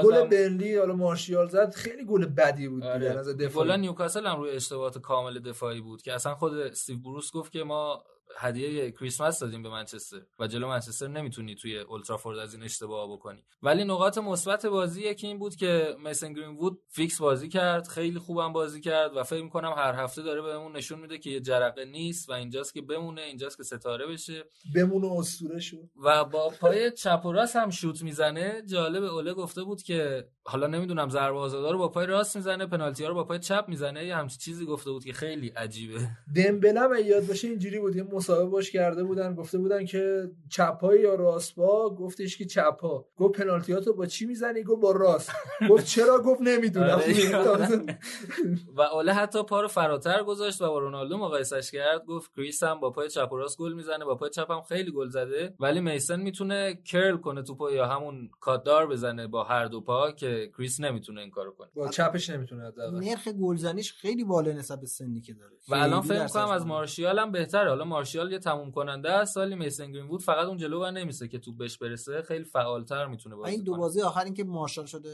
گل برنلی حالا مارشیال زد خیلی گل بدی بود. آره. از دفاع گل نیوکاسل هم روی اشتباهات کامل دفاعی بود که اصلا خود استیو بروس گفت که ما هدیه کریسمس دادیم به منچستر و جلو منچستر نمیتونی توی اولترافورد از این اشتباه بکنی. ولی نقاط مثبت بازی یکی این بود که میسن گرین وود فیکس بازی کرد، خیلی خوبم بازی کرد و فکر میکنم هر هفته داره بهمون نشون میده که یه جرقه نیست و اینجاست که بمونه، اینجاست که ستاره بشه، بمونه اسطوره شو. و با پای چپ و راست هم شوت میزنه. جالب اوله گفته بود که حالا نمیدونم ضربه آزادا رو با پای راست میزنه، پنالتی ها رو با پای چپ میزنه، یه همچین چیزی گفته بود که خیلی عجیبه. دمبلم یاد باشه اینجوری بود، مصاحبه باش کرده بودن، گفته بودن که چپا یا راست پا، گفتش که چپا. گفت پنالتیاتو با چی میزنی؟ گفت با راست. گفت چرا؟ گفت نمیدونم. و اوله حتی پا رو فراتر گذاشت و با رونالدو مقایسش کرد، گفت کریس هم با پای چپ و راست گل میزنه، با پای چپ هم خیلی گل زده، ولی میسن میتونه کرل کنه توپو یا همون کاتدار بزنه با هر دو پا که کریس نمیتونه این کارو کنه، با چپش نمیتونه. حداقل نرخ گلزنیش خیلی بالا نسبت به سنی که داره و الان فکر می‌کنم از مارشیال هم بهتره. حالا مارشیال یه تموم کننده است، سالی میسن گرین وود فقط اون جلو نمیسه که توپ بهش برسه، خیلی فعالتر میتونه بازی کنه. این دو بازی آخر این که مارشال شده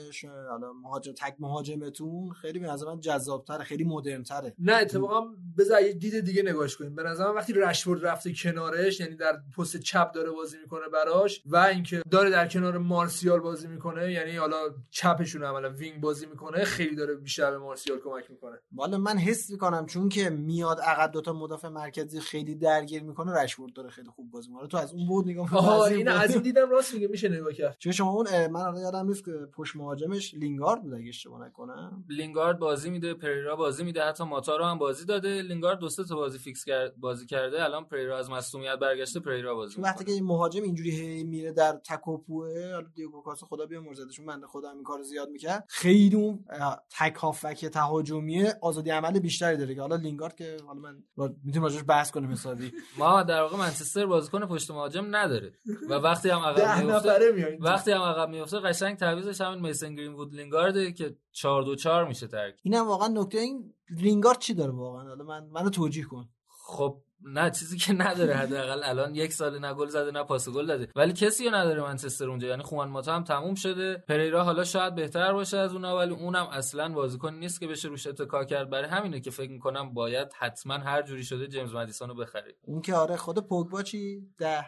حالا مهاجم تک مهاجمتون خیلی به نظر من جذاب‌تره، خیلی مدرن‌تره. نه اتفاقا بذار یه دید دیگه نگاش کنیم. به نظر من وقتی رشفورد رفته کنارش، یعنی در پست چپ داره بازی میکنه براش و اینکه داره در کنار مارسیال بازی میکنه، یعنی حالا چپشون عملا وینگ بازی میکنه، خیلی داره بیشتر به مارسیال کمک میکنه. والا من حس میکنم چون که میاد عقب دو تا مدافع مرکزی خیلی در گیر میکنه رشورد داره خیلی خوب بازی میکنه. تو از اون بود نگاه می‌کنی؟ آها این عظیم دیدم راست میگه میشه نگاه کرد. چون شما اون من الان یادم نیست که پشت مهاجمش لینگارد بود اگه اشتباه نکنم. لینگارد بازی میده، پریرا بازی میده، حتی ماتارو هم بازی داده. لینگارد دو سه تا بازی فیکس کرد بازی کرده. الان پریرا از مصونیت برگشته پریرا بازی. وقتی که این مهاجم اینجوری هی میره در تکوپوئه، حالا دیگو کاسو خدا بیامرزدشون بنده خدا این کارو زیاد می‌کرد. خیلی اون تک هافک تهاجمی آزادی عمل بیشتری داره که حالا لینگارد که حالا من میتونم راجعش بحث کنم حسابی. ما در واقع منچستر بازیکن پشت مهاجم نداره و وقتی هم عقب میفته قشنگ تعویضش همین میسن گرین‌وود لینگارده که 4-2-4 میشه ترکیب. اینم واقعا نکته این لینگارد چی داره واقعا؟ حالا منو توجیه کن. خب نه چیزی که نداره حداقل الان یک سال نه گل زده نه پاس گل داده ولی کسی نداره منچستر اونجا، یعنی خوان ماتا هم تموم شده، پریرا حالا شاید بهتر باشه از اونها ولی اونم اصلا بازیکن نیست که بشه روش اتکا کرد. برای همینه که فکر میکنم باید حتما هر جوری شده جیمز مدیسون رو بخرید. اون که آره خود پوگبا چی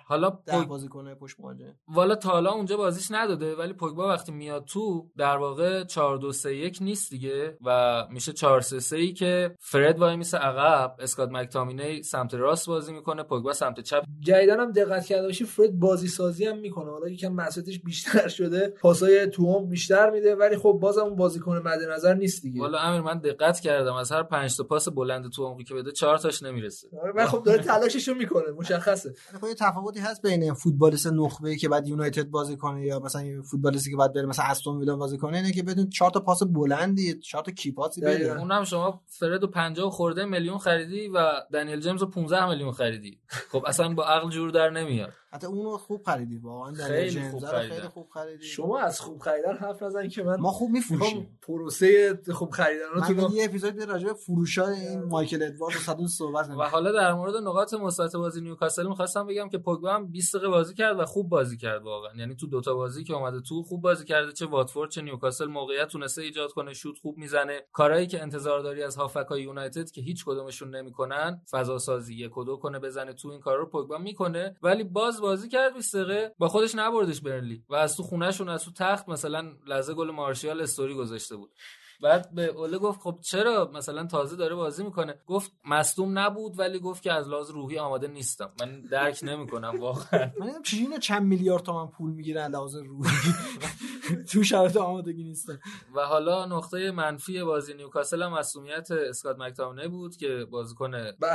حالا ده بازیکن پشت مهاجم والا تا حالا اونجا بازیش نداده ولی پوگبا وقتی میاد تو در واقع 4-2-3-1 نیست دیگه و میشه 4-3-3 که فرد وای میسه عقب، اسکات مک‌تامینی سمت راست بازی میکنه، پوگبا سمت چپ. جیدان هم دقت کرده باشی فرد بازی سازی هم میکنه، حالا یکم مساحتش بیشتر شده، پاسای توام بیشتر میده ولی خب بازم اون بازیکن مد نظر نیست دیگه. والا امیر من دقت کردم از هر 5 تا پاس بلند توام که بده 4 تاش نمیرسه. آره من خب داره تلاششو میکنه مشخصه. خب یه تفاوتی هست بین فوتبالیست نخبه که بعد یونایتد بازی کنه یا مثلا فوتبالیستی که بعد بره مثلا استون ویلا بازی کنه اینه که بدون 4 تا پاس بلندی 4 تا کیپاسی بده. اونم شما فرد 50 خورده میلیون خریدی و دنیل جیمز 15 میلیون خریدی. خب اصلا با عقل جور در نمیاد. حتی اونو خوب خریدی واقعا خیلی خوب خریدی. خیلی خوب خریدی. شما از خوب خریدن حرف نزنید که ما خوب میفروشیم. پروسه خوب خریدن رو تو یه اپیزود راجع به فروشا این مایکل ادوارد صدون صحبت نمی‌کنه. و حالا در مورد نقاط مثبت بازی نیوکاسل می‌خواستم بگم که پوگبا هم 20 دقیقه بازی کرد و خوب بازی کرد واقعا. یعنی تو دوتا بازی که اومده تو خوب بازی کرده، چه واتفورد چه نیوکاسل موقعیت تونسته ایجاد کنه، شوت خوب میزنه. کارهایی که انتظار داری از هافک‌های یونایتد که هیچ کدومشون نمی‌کنن، فضا سازی یک و دو کنه بزنه تو این کارا رو پوگبا میکنه ولی باز بازی کرد 20 دقیقه با خودش نبردش برنلی و از تو خونه‌شون از تو تخت مثلا لحظه گل مارشال استوری گذاشته بود. بعد به اوله گفت خب چرا مثلا تازه داره بازی میکنه، گفت مصدوم نبود ولی گفت که از لحاظ روحی آماده نیستم. من درک نمیکنم واقعا. من نمیدونم چجوری چند میلیارد تومان پول میگیرن از لحاظ روحی تو شرط آمادگی نیستن. و حالا نقطه منفی بازی نیوکاسل هم مسئولیت اسکات مک‌تامینی بود که بازیکن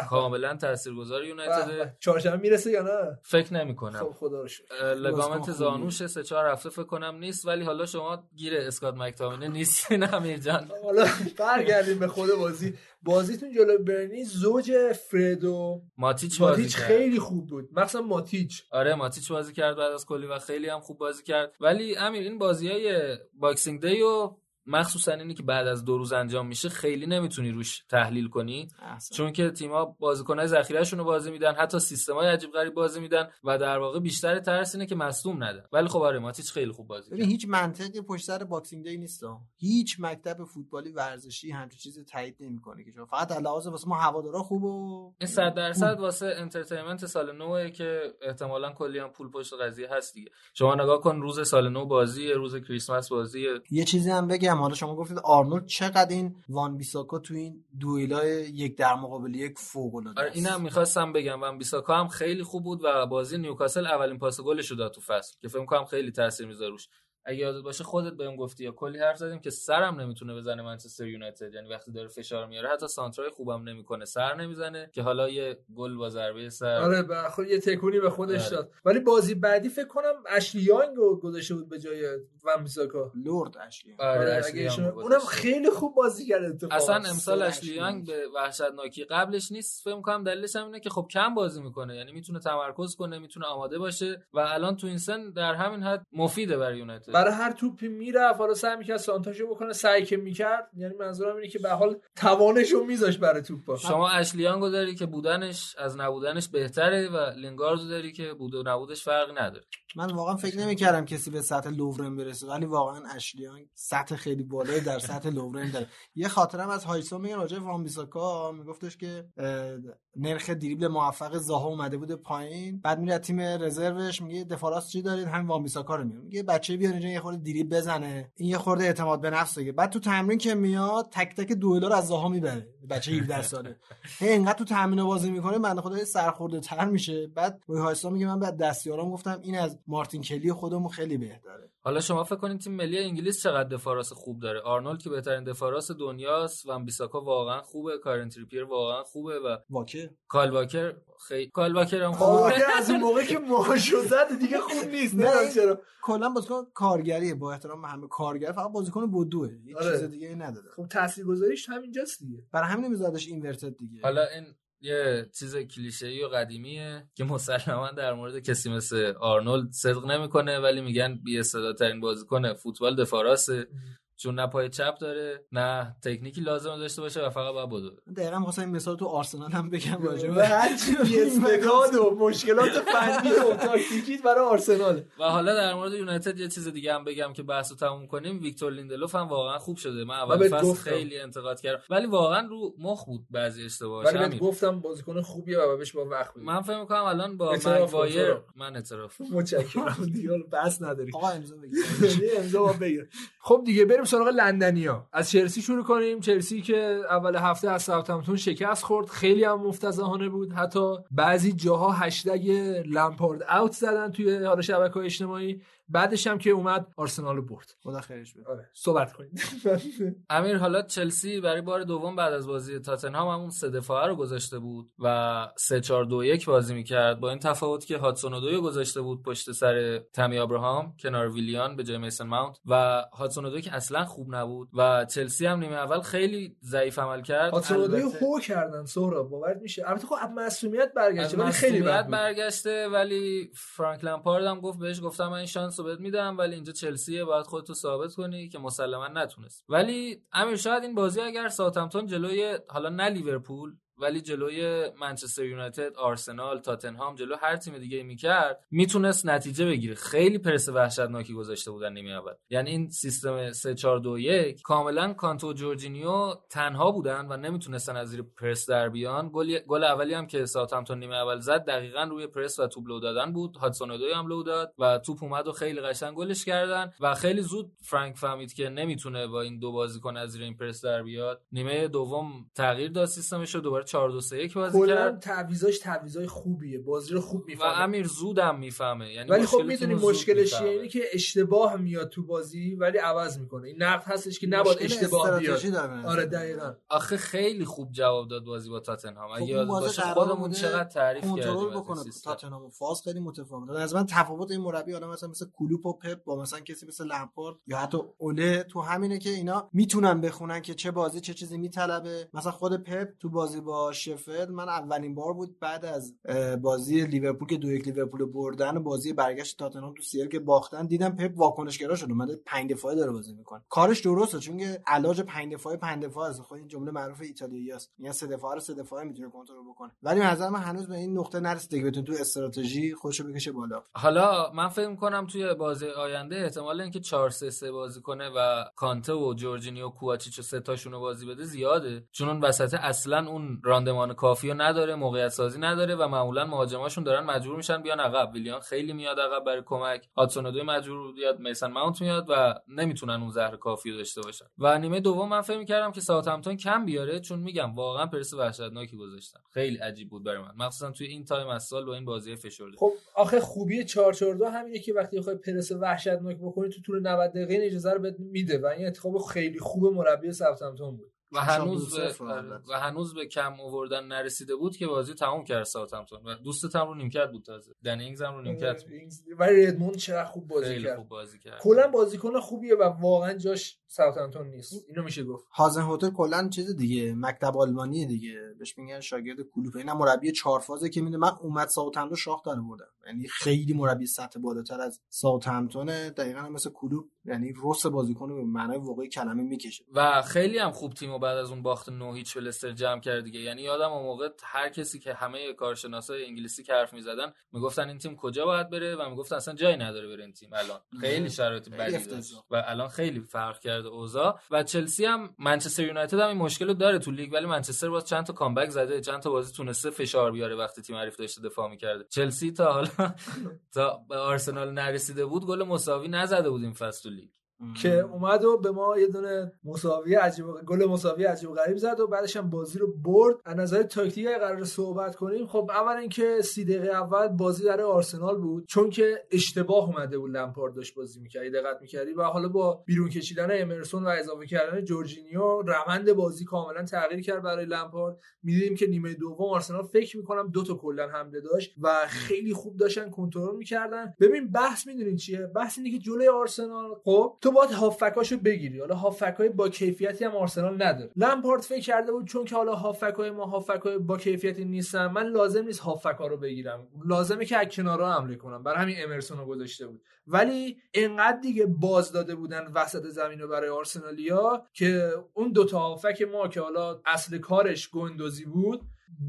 کاملا تاثیرگذار یونایتد. چهارشنبه میرسه یا نه فکر نمی‌کنم. خب خدا رو شکر لگامنت زانوش 3-4 هفته فکر کنم نیست ولی حالا شما گیر اسکات مک‌تامینی نیستین امیر جان. حالا برگردیم به خود بازیتون جلو برنی. زوج فرد و ماتیچ خیلی خوب بود، مثلا ماتیچ. آره ماتیچ بازی کرد بعد از کلی و خیلی هم خوب بازی کرد ولی امیر این بازیای باکسینگ دی و مخصوصا اینی که بعد از 2 روز انجام میشه خیلی نمیتونی روش تحلیل کنی احسن. چون که تیم‌ها بازیکن‌های ذخیره‌شون رو بازی میدن، حتی سیستم‌های عجیب غریب بازی میدن و در واقع بیشتر ترس اینه که مصدوم نده. ولی خب آره ماتیچ خیلی خوب بازی کرد. هیچ منطقی پشت سر باکسینگ دی نیست. هیچ مکتب فوتبالی ورزشی همچین چیزی تایید نمی‌کنه که شما فقط علاوه واسه ما هوادارا خوبه این 100% واسه انترتینمنت سال نوئه که احتمالاً کلی هم پول پشت قضیه هست دیگه. شما نگاه کن روز سال نو بازی، روز کریسمس بازی. یه چیزی هم بگم حالا شما گفتید آرنولد، چقدر این وان بیساکا تو این دوئلای 1 در مقابل 1 فوق‌العاده. آره اینم می‌خواستم بگم وان بیساکا هم خیلی خوب بود و بازی نیوکاسل اولین پاس گلش رو داد تو فصل که فکر می‌کنم خیلی تاثیر می‌ذاره روش. اگه یادت باشه خودت بهم گفتی یا کلی حرف زدیم که سرم نمیتونه بزنه منچستر یونایتد، یعنی وقتی داره فشار میاره حتی سانترای خوبم نمیکنه، سر نمیزنه که حالا یه گل با ضربه سر. آره بخود یه تکونی به خودش داد. ولی بازی بعدی فکر کنم اشلی یانگ رو گذاشته بود به جای وان بیساکا، لورد اشلی. آره اونم خیلی خوب بازی کرد. اصلا امسال اشلی یانگ به وحشتناکی قبلش نیست. فکر میکنم دلیلش هم اینه که خب کم بازی میکنه، یعنی میتونه تمرکز کنه، میتونه آماده باشه و الان تو این سن در همین حد مفیده برای یونایتد. برای هر توپی میرفت حالا سعی میکرد سانتاژو بکنه، سعی که میکرد، یعنی منظورم اینه که به حال توانشو میذاشت برای توپا. شما اشلیانگو داری که بودنش از نبودنش بهتره و لینگاردو داری که بود و نبودش فرقی نداره. من واقعا فکر نمیکردم کسی به سطح لوورن برسه ولی واقعا اشلیانگ سطح خیلی بالایی در سطح لوورن داره. یه خاطرم از هایسون میگه راجع به وان بیساکا، میگفتش که نرخ دریبل موفق زاها اومده بوده پایین، بعد میره تیم رزروش میگه دفاع راست چی دارید، همین وان بیساکا رو میگه بچه بیار اینجا یه خورده دریبل بزنه، این یه خورده اعتماد به نفس دیگه. بعد تو تمرین که میاد تک تک دوئلا رو از زاها میبره. بچه 17 ساله اینقدر تو تامین بازی میکنه بنده خدا سرخورده تر میشه. بعد روی هایستا میگه من بعد دستیارام گفتم این از مارتین کلی خودمون خیلی بهتره. حالا شما فکر کنید تیم ملی انگلیس چقدر دفاع راست خوب داره. آرنولد که بهترین دفاع راست دنیاست، وان بیساکا واقعا خوبه، کارن تریپیر واقعا خوبه و واکر، کال واکر خیلی کال واکر هم خوبه. واکر از اون موقع که ماهاشو زد دیگه خوب نیست. نه چرا کلا بازیکن کارگریه، با احترام همه کارگر، فقط بازیکن بدوه، هیچ چیز دیگه نداره. خب تاثیرگذاریش همینجاست دیگه، برای همین میذادش اینورتد دیگه. حالا این یه چیز کلیشه‌ای و قدیمیه که مسلماً در مورد کسی مثل آرنولد صدق نمی‌کنه، ولی میگن بی‌استعدادترین بازیکن فوتبال دفاع راسته، چون نه پای چپ داره نه تکنیکی لازم داشته باشه و فقط باید بدوه. دقیقاً می‌خواستم این مثال تو آرسنال هم بگم راجع به هرچی اسپکاد و مشکلات فنی و تاکتیکی برای آرسنال. و حالا در مورد یونایتد یه چیز دیگه هم بگم که بحثو تموم کنیم، ویکتور لیندلوف هم واقعاً خوب شده. من اول فصل خیلی انتقاد کردم ولی واقعاً رو مخ بود بعضی اشتباهاش. ولی من گفتم بازیکن خوبیه و بهش با وقت بدید. من فکر می‌کنم الان با مگوایر من اعتراف متشکرم دیگه بس نداری. آقا امضا بگیر. امضا بگیر. خب دیگه سراغ لندنیا. از چلسی شروع کنیم. چلسی که اول هفته از ساوثهامپتون شکست خورد، خیلی هم مفتضحانه بود. حتی بعضی جاها هشتگ لمپارد اوت زدن توی حالا شبکه‌های اجتماعی. بعدش هم که اومد آرسنال رو برد. خدا خیرش بده. آره. صحبت کنید. امیر حالا چلسی برای بار دوم بعد از بازی تاتنهام همون سه دفاعه رو گذاشته بود و 3-4-2-1 بازی میکرد، با این تفاوت که هادسون اودوی گذاشته بود پشت سر تامی ابراهام کنار ویلیان به جای میسن ماونت و هادسون اودوی که اصلا خوب نبود و چلسی هم نیمه اول خیلی ضعیف عمل کرد. هادسون اودوی هو کردن سهراب باور میشه. البته خب مسئولیت برگشته ولی خیلی بد برگشته، ولی فرانک لمپارد هم گفت بهش گفتم من این ثابت میدم ولی اینجا چلسیه باید خودتو ثابت کنی که مسلما نتونست. ولی امیر شاید این بازی اگر ساوثهامپتون جلوی حالا نه لیورپول ولی جلوی منچستر یونایتد، آرسنال، تاتنهام، جلو هر تیم دیگه میکرد میتونست نتیجه بگیره. خیلی پرس وحشتناکی گذاشته بودن نیمه اول. یعنی این سیستم 3-4-2-1 کاملا کانتو و جورجینیو تنها بودن و نمیتونستن از زیر پرس در بیان. گل اولی هم که ساوثهامپتون نیمه اول زد دقیقاً روی پرس و توپ لو دادن بود. هادسون اودوی هم لو داد و توپ اومد و خیلی قشنگ گلش کردن و خیلی زود فرانک فهمید که نمیتونه با این دو بازیکن از زیر این پرس در بیاد. نیمه دوم تغییر داد سیستمش، دوباره 4-2-3-1 بازی کرد. تعویضای خوبیه، بازی رو خوب میفهمه و امیر زودم میفهمه. یعنی ولی خب میدونی مشکلش اینه که اشتباه میاد تو بازی ولی عوض میکنه. این نقد هستش که نباید اشتباه بیاد. آره دقیقاً. آخه خیلی خوب جواب داد بازی با تاتنهام. اگه یاد باشه خودمون چقدر تعریف کردیم. کنترل بکنه تاتنهام فاز خیلی متفاوت. از من تفاوت این مربی آدم مثلا مثل کلوپ و پپ با مثلا کسی مثل لمپارد یا حتی اوله تو همینه که اینا میتونن بخونن که چه بازی چه چیزی میطلبه. مثلا خود پپ تو بازی با شفیلد من اولین بار بود بعد از بازی لیورپول که 2-1 لیورپول بردن و بازی برگشت تاتنهام تو سیل که باختن دیدم پپ واکنشگرا شد، اومده 5 دفاعه داره بازی میکنه. کارش درسته چون که علاج 5 دفاعه است. خب این جمله معروف ایتالیاییاست، میگن 3 دفاعه میتونه کنترل بکنه. ولی به نظر من هنوز به این نقطه نرسیده که بتونه تو استراتژی خودشو بکشه بالا. حالا من فکر میکنم توی بازی آینده احتمال اینکه 4-3-3 بازی کنه و کانته و جورجینیو کوواچیچ و سه تاشون رو بازی بده زیاده، چون اون وسط اصلا اون راندمان کافیو نداره، موقعیت سازی نداره و معمولا مهاجماشون دارن مجبور میشن بیان عقب. ویلیان خیلی میاد عقب برای کمک، هادسون اودوی مجبور بیاد، میسن ماونت میاد و نمیتونن اون زهر کافیو داشته باشن. و نیمه دوم من فکر می‌کردم که ساوثهامپتون کم بیاره، چون میگم واقعا پرس وحشتناکی گذاشتن. خیلی عجیب بود برای من، مخصوصا توی این تایم از سال با این بازی فشرده. خب آخه خوبی 4-4-2 همینه که وقتی بخوای پرس وحشتناک بکنی تو طول 90 دقیقه اجازه رو بهت میده و این انتخاب خیلی خوب مربی ساوثهامپتون بود. و هنوز به کم آوردن نرسیده بود که بازی تموم کرد ساوثهامپتون و دوستت هم رو نیمکت بود، تازه دنینگز هم رو نیمکت بود ولی ردموند چقدر خوب بازی کرد. کلا بازیکن خوبیه و واقعا جاش ساوثهامپتون نیست، اینو میشه گفت. هازن هوتل کلا چیز دیگه، مکتب آلمانیه دیگه، بهش میگن شاگرد کلوپ. اینا مربی 4 فازه که میدونه من اومد ساوثهامپتون شاخ داره بردم. یعنی خیلی مربی سطح بالاتر از ساوثهامپتون، دقیقاً مثل کلوپ، یعنی رس بازیکن به معنای واقعی کلمه میکشه و خیلی هم خوب تیمو بعد از اون باخت 9-0 لستر جمع کرد دیگه. یعنی یادم اون موقع هر کسی که همه کارشناسای انگلیسی که حرف میزدن میگفتن این تیم کجا باید بره و میگفتن اصلا جایی نداره بره این تیم. الان خیلی شرایط بدی داره و الان خیلی فرق کرده اوضاع. و چلسی هم منچستر یونایتد هم این مشکل رو داره تو لیگ، ولی منچستر باز چند تا کامبک زده، چند تا بازی تونسته فشار بیاره وقتی تیم حریف داشته دفاع میکرده. چلسی تا حالا تا به آرسنال نرسیده بود گل مساوی نزده بود این فصل لیگ. که اومد و به ما یه دونه مساوی عجیب گل مساوی عجیب غریب زد و بعدش هم بازی رو برد. از نظر تاکتیکی قرار صحبت کنیم، خب اول اینکه 30 دقیقه اول بازی در آرسنال بود، چون که اشتباه اومده بود لمپارد داشت بازی می‌کرد، دقت می‌کردی، و حالا با بیرون کشیدن امرسون و اضافه کردن جورجینیو روند بازی کاملا تغییر کرد برای لمپارد. می‌دیدیم که نیمه دوم آرسنال فکر می‌کنم دو تا کلا حمله داشت و خیلی خوب داشتن کنترل می‌کردن. ببین بحث می‌دونین چیه؟ بحث اینه که جلوی آرسنال خب تو باید هافکاشو بگیری، حالا هافکای با کیفیتی هم آرسنال نداره. لمپارد فکر کرده بود چون که حالا هافکای ما هافکای با کیفیتی نیستن، من لازم نیست هافکا رو بگیرم، لازمه که از کنارا حمله کنم، برای همین امرسون رو گذاشته بود. ولی انقدر دیگه باز داده بودن وسط زمینو برای آرسنالیا که اون دوتا هافک ما که حالا اصل کارش گندوزی بود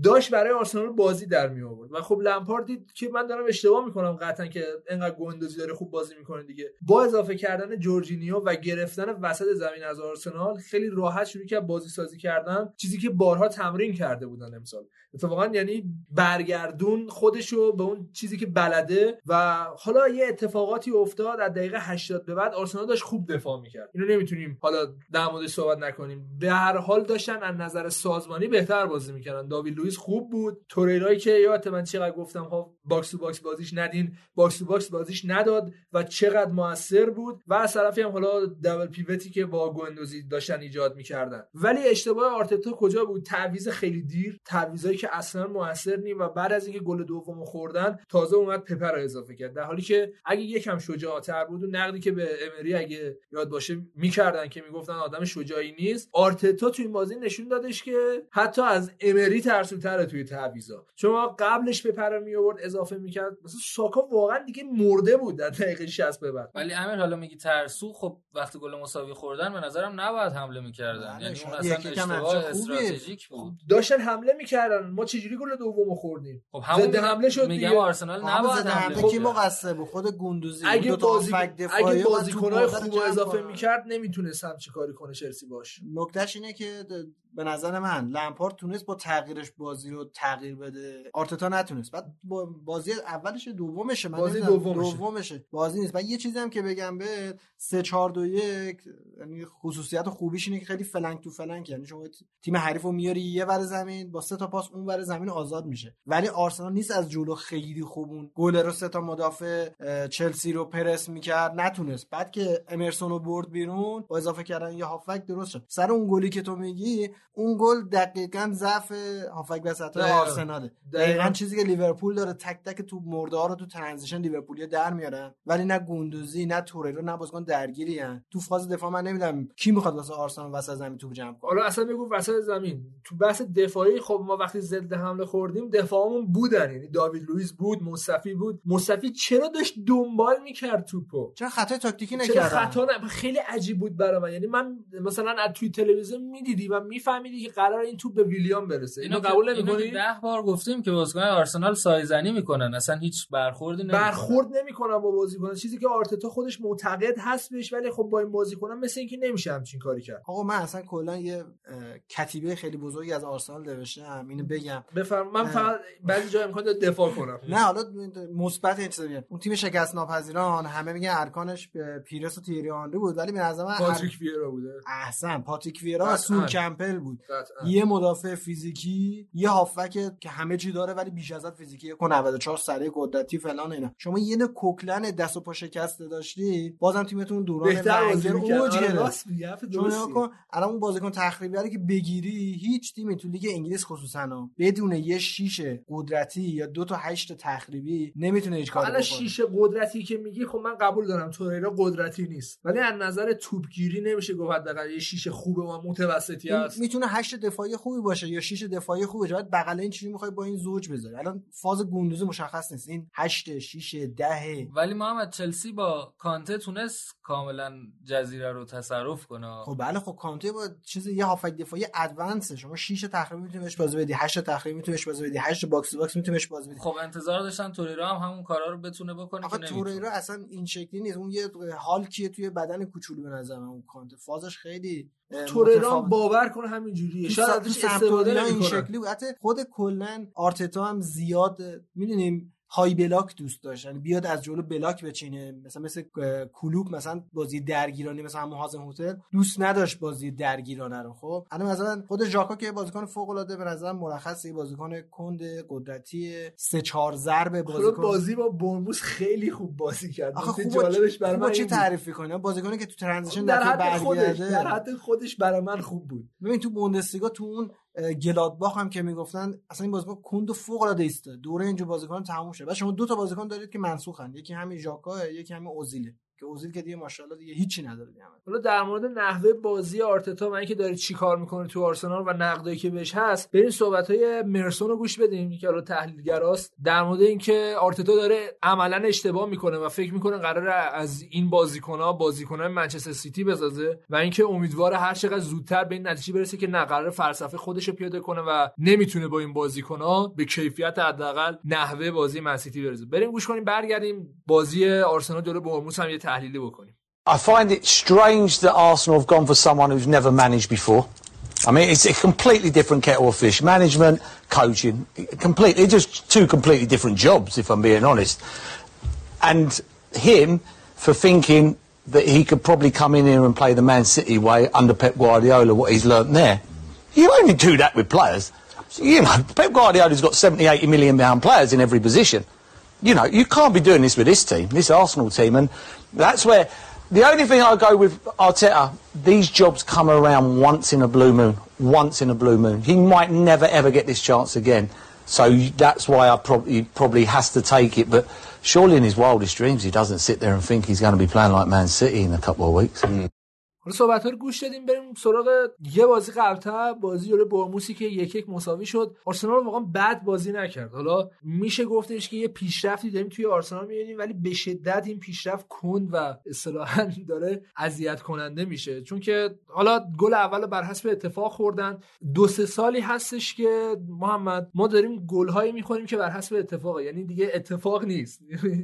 داشت برای آرسنال بازی در می آورد و خب لمپارد دید که من دارم اشتباه میکنم، قطعا که اینقدر گندوزی داره خوب بازی میکنه دیگه. با اضافه کردن جورجینیو و گرفتن وسط زمین از آرسنال خیلی راحت شروع کرد بازی سازی کردن، چیزی که بارها تمرین کرده بودن امسال. اتفاقا یعنی برگردون خودشو به اون چیزی که بلده و حالا یه اتفاقاتی افتاد از دقیقه 80 به بعد آرسنال داشت خوب دفاع میکرد. اینو نمیتونیم حالا در موردش صحبت نکنیم. به هر حال داشتن از نظر سازمانی بهتر بازی میکردن. لوئیس خوب بود، توریرایی که یادت من چقدر گفتم ها باکس تو باکس بازیش ندین، باکس تو باکس بازیش نداد و چقدر موثر بود، و از طرفی هم حالا دابل پیوتی که با گوندوزی داشتن ایجاد می‌کردن. ولی اشتباه آرتتا کجا بود؟ تعویض خیلی دیر، تعویضایی که اصلا موثر نی و بعد از اینکه گل دومو خوردن تازه اومد پپر رو اضافه کرد، در حالی که اگه یکم شجاع‌تر بود و نقدی که به امری اگه یاد باشه می‌کردن که میگفتن آدم شجاعی نیست، آرتتا تو این بازی نشون دادش که حتی از امری ترسوتره توی تعویضا. شما قبلش بپره می آورد اضافه میکرد، مثلا ساکا واقعا دیگه مرده بود در دقیقه 60 به بعد. ولی امیر حالا میگی ترسو، خب وقتی گل مساوی خوردن به نظرم نباید حمله میکردن، یعنی اون اصلا اشتباه استراتژیک بود، داشتن حمله میکردن، ما چجوری گل دومو خوردیم؟ خب همون حمله شد دیگه. میگم آرسنال نباید حمله کنه، کی مقصر بود؟ خود گوندوزی بود. اگه بازیکنای خوبو اضافه میکرد نمیتونستم چیکاری کنه چلسی باش. نکتهش اینه که به نظر من لمپارد تونست با تغییرش بازی رو تغییر بده، آرتتا نتونست. بعد بازی اولش دومشه، من بازی دومشه بازی نیست. بعد یه چیزی هم که بگم به 3-4-2-1 یعنی خصوصیت خوبیش اینه که خیلی فلنگ تو فلنگ، یعنی شما تیم حریفو میاری یه ور زمین با سه تا پاس اون ور زمین آزاد میشه. ولی آرسنال نیست از جلو خیلی خوبون، گل رو سه تا مدافع چلسی رو پرس میکرد نتونست. بعد که امرسون رو برد بیرون با اضافه کردن یه هافک درست شد. سر اون گلی که تو میگی، اون گل دقیقاً ضعف هافک وسط آرسناله، دقیقاً چیزی که لیورپول داره، تک تک تو مرده ها رو تو ترانزیشن لیورپولیا در میارن. ولی نه گوندوزی نه توریرو نه بازیکن درگیرین تو فاز دفاع. من نمیدونم کی میخواد واسه آرسنال وسط زمین توپ جمع کنه. حالا اصلا بگو وسط زمین تو بحث دفاعی، خب ما وقتی ضد حمله خوردیم دفاعمون بودن، یعنی داوید لوئیس بود، مصطفی بود. مصطفی چرا داشت دنبال میکرد توپو؟ چرا خطای تاکتیکی نکردن؟ خیلی عجیب بود برای من، یعنی من مثلا از توی تلویزیون میدیدی و میفهمیدی که قرار این توپ به ویلیام برسه. اینو قبول نمی‌کنی؟ 10 بار گفتیم که بازیکن‌های آرسنال سایزنی میکنن، اصلا هیچ برخورد نمیکنن با بازیکن‌ها، چیزی که آرتتا خودش معتقد هست بهش. ولی خب با این بازیکنان مثل اینکه نمیشه همچین کاری کرد. آقا من اصلا کلا یه کتیبه خیلی بزرگی از آرسنال نوشتم، اینو بگم بفرمایید. من فقط بعضی جا امکان داره دفاع کنم، نه حالا مثبت انتظامیه. اون تیم شکست ناپذیران همه میگن ارکانش پیرس و تیری آنری بود، ولی به نظر من پاتریک ویرا بوده. احسن، پاتریک ویرا و سون کمپل بود. یه مدافع فیزیکی، یه هافک که همه چی داره ولی بیش از حد فیزیکی، 94 سریع قدرتی فلان اینا. شما یه نه کوکلن دست و پا شکسته داشتی، بازم تیمتون دوران منگل اوج گرفت. چون الان اون بازیکن تخریبی رو که بگیری، هیچ تیمی تو لیگ انگلیس خصوصا بدون یه شیشه قدرتی یا 2 تا 8 تخریبی نمیتونه هیچ کاری بکنه. الان شیشه قدرتی که میگی، خب من قبول دارم توریرا قدرتی نیست، ولی از نظر توپگیری نمیشه گفت حداقل یه شیشه خوبه و متوسطی است. میتونه 8 دفاعی خوبی باشه یا 6 دفاعی خوبه، باید بغل این چیزی میخوای با این زوج بذاری. الان فاز گوندوزی مشخص نیست، این 8 6 10. ولی محمد چلسی با کانته تونست کاملا جزیره رو تصرف کنه. خب بله، خب کانته با چیز یه هافک دفاعی ادوانسه، شما 6 تخریبی میتونی بهش بازی بدی، 8 تخریبی میتونی بهش بازی بدی، 8 باکس تو باکس میتونی بهش بازی بدی. خب انتظار داشتن توریرا هم همون کارا رو بتونه بکنه که توریرا اصلا این شکلی نیست. اون یه هالکیه توی بدن کوچولو به نظر من. اون کانته فازش خیلی توریرا باور کنه همین جوریه، شاید ازش استفاده نکنه. این شکلی بود. حتی خود کلن آرتتا هم زیاد میدونیم های بلاک دوست داشت، یعنی بیاد از جلو بلاک بچینه، مثلا کلوب مثلا بازی درگیرانه، مثلا همون هازن هتل دوست نداشت بازی درگیرانه رو. خب الان مثلا خود ژاکا که بازیکن فوق العاده به نظر مرخصه، بازیکن کند قدرتی 3-4 ضربه، بازیکن بازی با برموس خیلی خوب بازی کرد. خیلی جالبش برام بود چه تعریف کنه، بازیکنی که تو ترانزیشن در حد خودش برای من خوب بود. ببین تو بوندسلیگا تو اون گلادباخ هم که میگفتن اصلا این بازیکن کند فوق العاده است، دوره اینجور بازیکن تموم شده. بعد شما دو تا بازیکن دارید که منسوخن، یکی همین ژاکا، یکی همین اوزیله که اوزیل که دیگه ماشاءالله دیگه هیچی نداره دیگه. حالا در مورد نحوه بازی آرتتا من که داره چیکار میکنه تو آرسنال و نقدایی که بهش هست، بریم صحبت‌های مرسون رو گوش بدیم که الان تحلیلگراست در مورد اینکه آرتتا داره عملاً اشتباه میکنه و فکر میکنه قراره از این بازیکنان منچستر سیتی بسازه و اینکه امیدواره هر چقدر زودتر به این نتیجه برسه که نقرر فلسفه خودش رو پیاده کنه و نمیتونه با این بازیکن‌ها به کیفیت حداقل نحوه بازی من سیتی برسه. بریم گوش کنیم، برگردیم بازی آرسنال جلوی بورنموث هم تحلیلی بکنیم. I find it strange that Arsenal have gone for someone who's never managed before. I mean it's a completely different kettle of fish. Management, coaching, completely just two completely different jobs if I'm being honest. And him for thinking that he could probably come in here and play the Man City way under Pep Guardiola what he's learnt there. You only do that with players. You know, Pep Guardiola's got 70-80 million pound players in every position. You know, you can't be doing this with this team, this Arsenal team, and that's where the only thing I go with Arteta, these jobs come around once in a blue moon. He might never ever get this chance again. So that's why he probably has to take it, but surely in his wildest dreams he doesn't sit there and think he's going to be playing like Man City in a couple of weeks. صحبت‌ها رو گوش دادیم، بریم سراغ یه بازی قبل‌تر، بازی جلوی بورنموثی که 1-1 مساوی شد. آرسنال واقعا بد بازی نکرد. حالا میشه گفتش که یه پیشرفتی داریم توی آرسنال می‌بینیم، ولی به شدت این پیشرفت کند و اصطلاحاً داره اذیت کننده میشه، چون که حالا گل اول بر حسب اتفاق خوردن. 2-3 سالی هستش که محمد ما داریم گل‌هایی می‌خوریم که بر حسب اتفاقه، یعنی دیگه اتفاق نیست،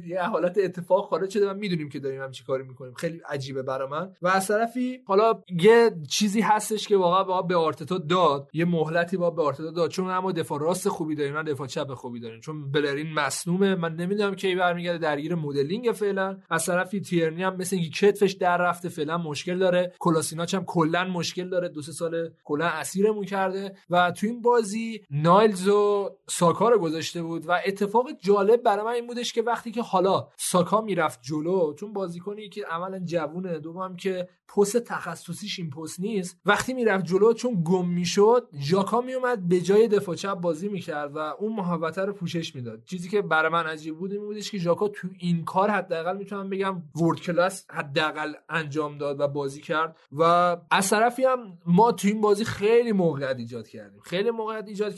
یه حالت اتفاق خارج شده و می‌دونیم که داریم همچین کاری می‌کنیم. خیلی عجیبه برای من. و از طرفی حالا یه چیزی هستش که واقعا به آرتتا داد، یه مهلتی به آرتتا داد، چون ما دفاع راست خوبی داریم نه دفاع چپ خوبی داریم، چون بلرین مسنومه، من نمیدونم کی برمیگرده، درگیر مدلینگ فعلا. از طرفی تیرنی هم مثل اینکه کتفش در رفته، فعلا مشکل داره. کلاسیناچ هم کلا مشکل داره، 2-3 سال کلا اسیرمون کرده. و تو این بازی نایلز و ساکا رو گذاشته بود و اتفاق جالب برام این بودش که وقتی که حالا ساکا میرفت جلو، چون بازیکنی که اولا جوونه، دومم که پست تخصصیش این پست نیست، وقتی میرفت جلو چون گم میشد، ژاکا میومد به جای دفاع چپ بازی میکرد و اون محوطه رو پوشش میداد. چیزی که برای من عجیب بود این بودش که ژاکا تو این کار حداقل میتونم بگم ورد کلاس حداقل انجام داد و بازی کرد. و از طرفی هم ما تو این بازی خیلی موقعیت ایجاد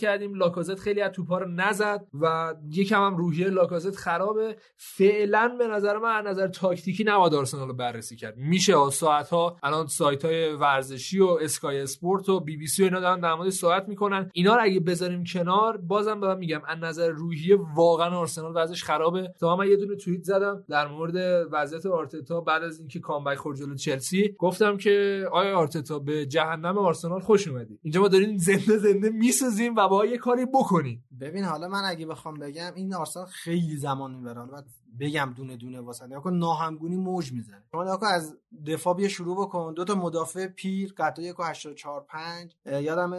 کردیم. لاکازت خیلی از توپا رو نزد و یکم هم روحیه لاکازت خرابه. فعلا به نظر من از نظر تاکتیکی نباید آرسنال رو بررسی کرد. میشه ساعت‌ها الان سایت‌های ورزشی و اسکای اسپورت و بی بی سی و اینا دارن در مورد صحبت میکنن، اینا رو اگه بذاریم کنار، بازم میگم از نظر روحیه واقعا آرسنال وضعش خرابه. تا من یه دونه توییت زدم در مورد وضعیت آرتتا بعد از اینکه کامبک خورد جلو چلسی، گفتم که آیا آرتتا به جهنم آرسنال خوش اومدی، اینجا ما داریم زنده میسازیم و با یه کاری بکنی. ببین حالا من اگه بخوام بگم این آرسنال خیلی زمان میبره، البته بگم دونه دونه واسه نگاه کن، ناهمگونی موج میزنه. شما نگاه کن از دفاع بیا شروع بکن، دو تا مدافع پیر قطع 1.845. یادم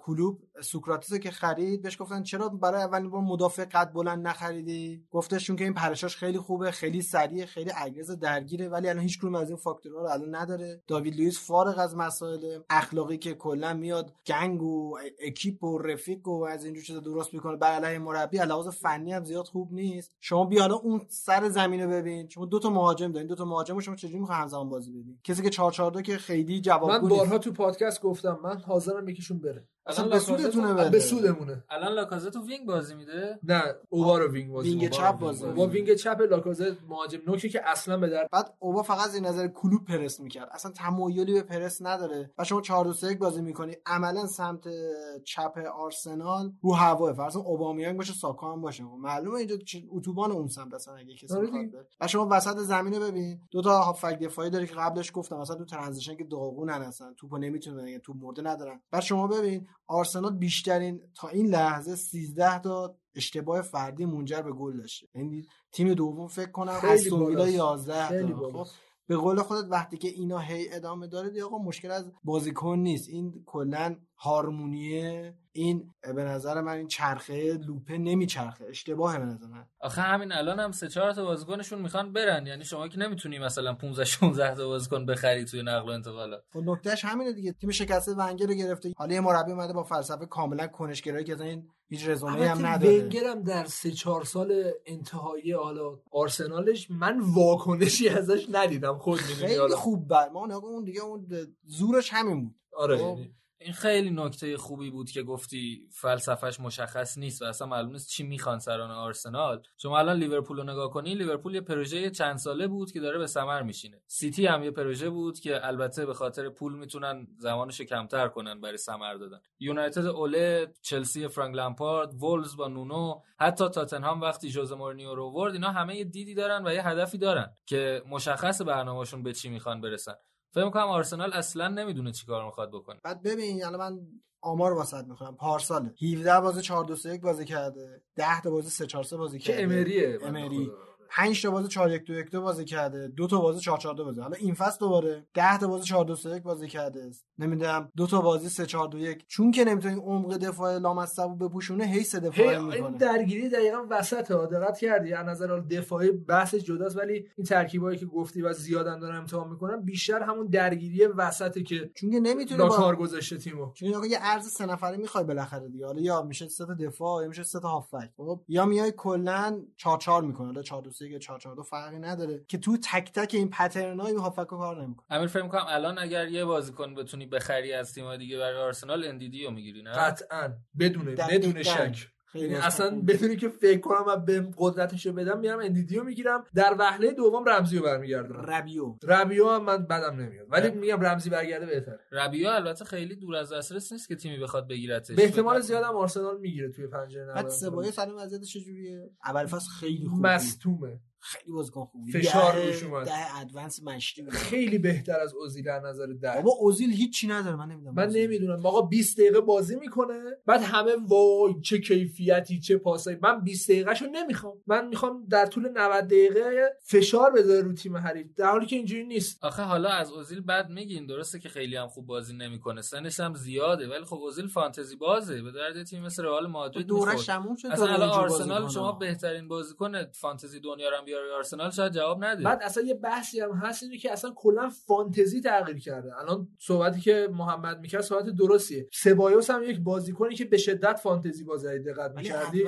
کلوب سوکراتیسو که خرید بهش گفتن چرا برای اولین بار مدافع قد بلند نخریدی، گفتش چون که این پرشاش خیلی خوبه، خیلی سریع، خیلی اگریز درگیره، ولی الان هیچ کدوم از این فاکتورها رو الان نداره. داوید لوئیس فارغ از مسائل اخلاقی که کلا میاد گنگ و اکیپ و رفیق و از اینجور چیزا درست میکنه، برای علیه مربی علاوه فنی هم زیاد خوب نیست. شما بیا الان اون سر زمین رو ببین، شما دو تا مهاجم دارین، دو تا مهاجمو شما چجوری میخواین همزمان بازی بدین؟ کسی که 4-4-2 که خیلی جوابگو نیست. من بارها تو پادکست گفتم من حاضرم یکیشون بره، الان به سودمونه. الان لاکازت رو وینگ بازی میده؟ نه، اووا رو وینگ بازی، وینگ چپ بازی، با وینگ چپ لاکازت مهاجم نوکی که اصلا به درد. بعد اووا فقط از نظر کلوب پرس میکرد، اصلا تمایلی به پرس نداره. و شما 4-2-3-1 بازی میکنی، عملا سمت چپ آرسنال رو هوا، فرض کن اوبامیانگ باشه، ساکا هم باشه، معلومه اینجا اتوبان اون سمت اصلا اگه کسی بخواد بره. و شما وسط زمینه ببین، دو تا هافک دفاعی داره که قبلش گفتم اصلا تو ترانزیشن که داغونن، اصلا توپو نمیتونن، توپ مرده ندارن. بعد شما ببین آرسنال بیشترین تا این لحظه 13 تا اشتباه فردی منجر به گل داشته، یعنی تیم دوم فکر کنم استون ویلا 11 تا. به قول خودت وقتی که اینا هی ادامه داره دیگه آقا مشکل از بازیکن نیست، این کلا هارمونیه، این به نظر من این چرخه لوپه نمیچرخه، اشتباهه به نظر من. آخه همین الان هم 3-4 تا بازیکنشون میخوان برن، یعنی شما که نمیتونی مثلا 15-16 تا بازیکن بخری توی نقل و انتقالات. خب نکتهش همینه دیگه، تیم شکسته ونگر رو گرفته، حالا یه مربی اومده با فلسفه کاملا کنشگرایی که این هیچ رزومه‌ای هم نداره. ونگر هم در 3-4 سال انتهایی حالا آرسنالش من واکنشی ازش ندیدم، خود خیلی خوب برمان اون دیگه اون زورش همین بود. آره این خیلی نکته خوبی بود که گفتی فلسفهش مشخص نیست و اصلا معلوم نیست چی میخوان سران آرسنال. شما الان لیورپول رو نگاه کنی، لیورپول یه پروژه چند ساله بود که داره به ثمر میشینه، سیتی هم یه پروژه بود که البته به خاطر پول میتونن زمانش کمتر کنن برای ثمر دادن، یونایتد اوله، چلسی فرانک لمپارد، وولز با نونو، حتی تاتنهام وقتی ژوزه مورینیو رو آورد، اینا همه یه دیدی دارن و یه هدفی دارن که مشخص برنامه‌شون به چی میخوان برسن. فکر می‌کنم آرسنال اصلا نمیدونه چیکار می‌خواد بکنه. بعد ببین الان من آمار واسط می‌خونم، پارسال 17 بازی 4-2-3-1 بازی کرده، 10 تا بازی 3-4-3 بازی کرده که امری 5 تا بازی 4-1-2-1-2 بازی کرده، 2 تا بازی 4-4-2 بازی. حالا این فصل دوباره 10 تا بازی 4-2-3-1 بازی کرده، نمیدونم 2 تا بازی 3-4-2-1. چون که نمیتونه این عمق دفاع لامصبو بپوشونه، هی سه دفاعی میکنه. این درگیری دقیقاً وسطه، دقت کردی؟ از نظر دفاعی بحث جداست، ولی این ترکیبایی که گفتی و زیادن دارن امتحان میکنن، بیشتر همون درگیری وسطه که چون که نمیتونه با کار گذاشته تیمو. چون آقا یه ارز 3 نفره میخوای بالاخره دیگه، حالا یا میشه 3 تا دفاع یا میشه 3 تا هافبک، یا میای کلا 4-4 میکنه. حالا 4-2 فرقی نداره که تو تک تک این پترنای هافک کار نمیکنه. امیر فکر می‌کنم الان اگر یه بازیکن بتونی بخری از تیم‌های دیگه برای آرسنال، اندیدیو میگیری نه؟ قطعاً بدون شک. خیلی اصلا بدونی که فکر کنم و به قدرتشو بدم، میرم اندیدیو میگیرم، در وهله دوم رمزیو برمیگردم. ربیو هم من بدم نمیاد، ولی میگم رمزی برگرده بهتره. ربیو البته خیلی دور از دسترس نیست که تیمی بخواد بگیرتش، به احتمال زیادم آرسنال میگیره توی پنجره نرم. بعد سبایه سلام وضعیتش چجوریه؟ اول فصل خیلی خوبه، مستومه، خیلی بازیکن خوبی، فشار روش اومد، ده ادوانس مشتی بود، خیلی بهتر از اوزیل از نظر ده. بابا اوزیل هیچ چی نداره، من نمیدونم آقا 20 دقیقه بازی میکنه بعد همه وای چه کیفیتی چه پاسایی. من 20 دقیقه شو نمیخوام، من میخوام در طول 90 دقیقه فشار بذاره رو تیم حریف، در حالی که اینجوری نیست. آخه حالا از اوزیل بعد میگین درسته که خیلی هم خوب بازی نمیکنه، سنش هم زیاده، ولی خب اوزیل فانتزی بازه، به درد تیم مثل رئال مادرید دورش تموم شد. اصلا آرسنال شما بهترین بازیکن فانتزی دنیا رو بیاره آرسنال شاید جواب نده. بعد اصلا یه بحثی هم هست اینه که اصلا کلا فانتزی تغییر کرده. الان صحبتی که محمد میکرد صحبت درستیه. سبایوس هم یک بازیکنی که به شدت فانتزی بازی دقت می‌کردی،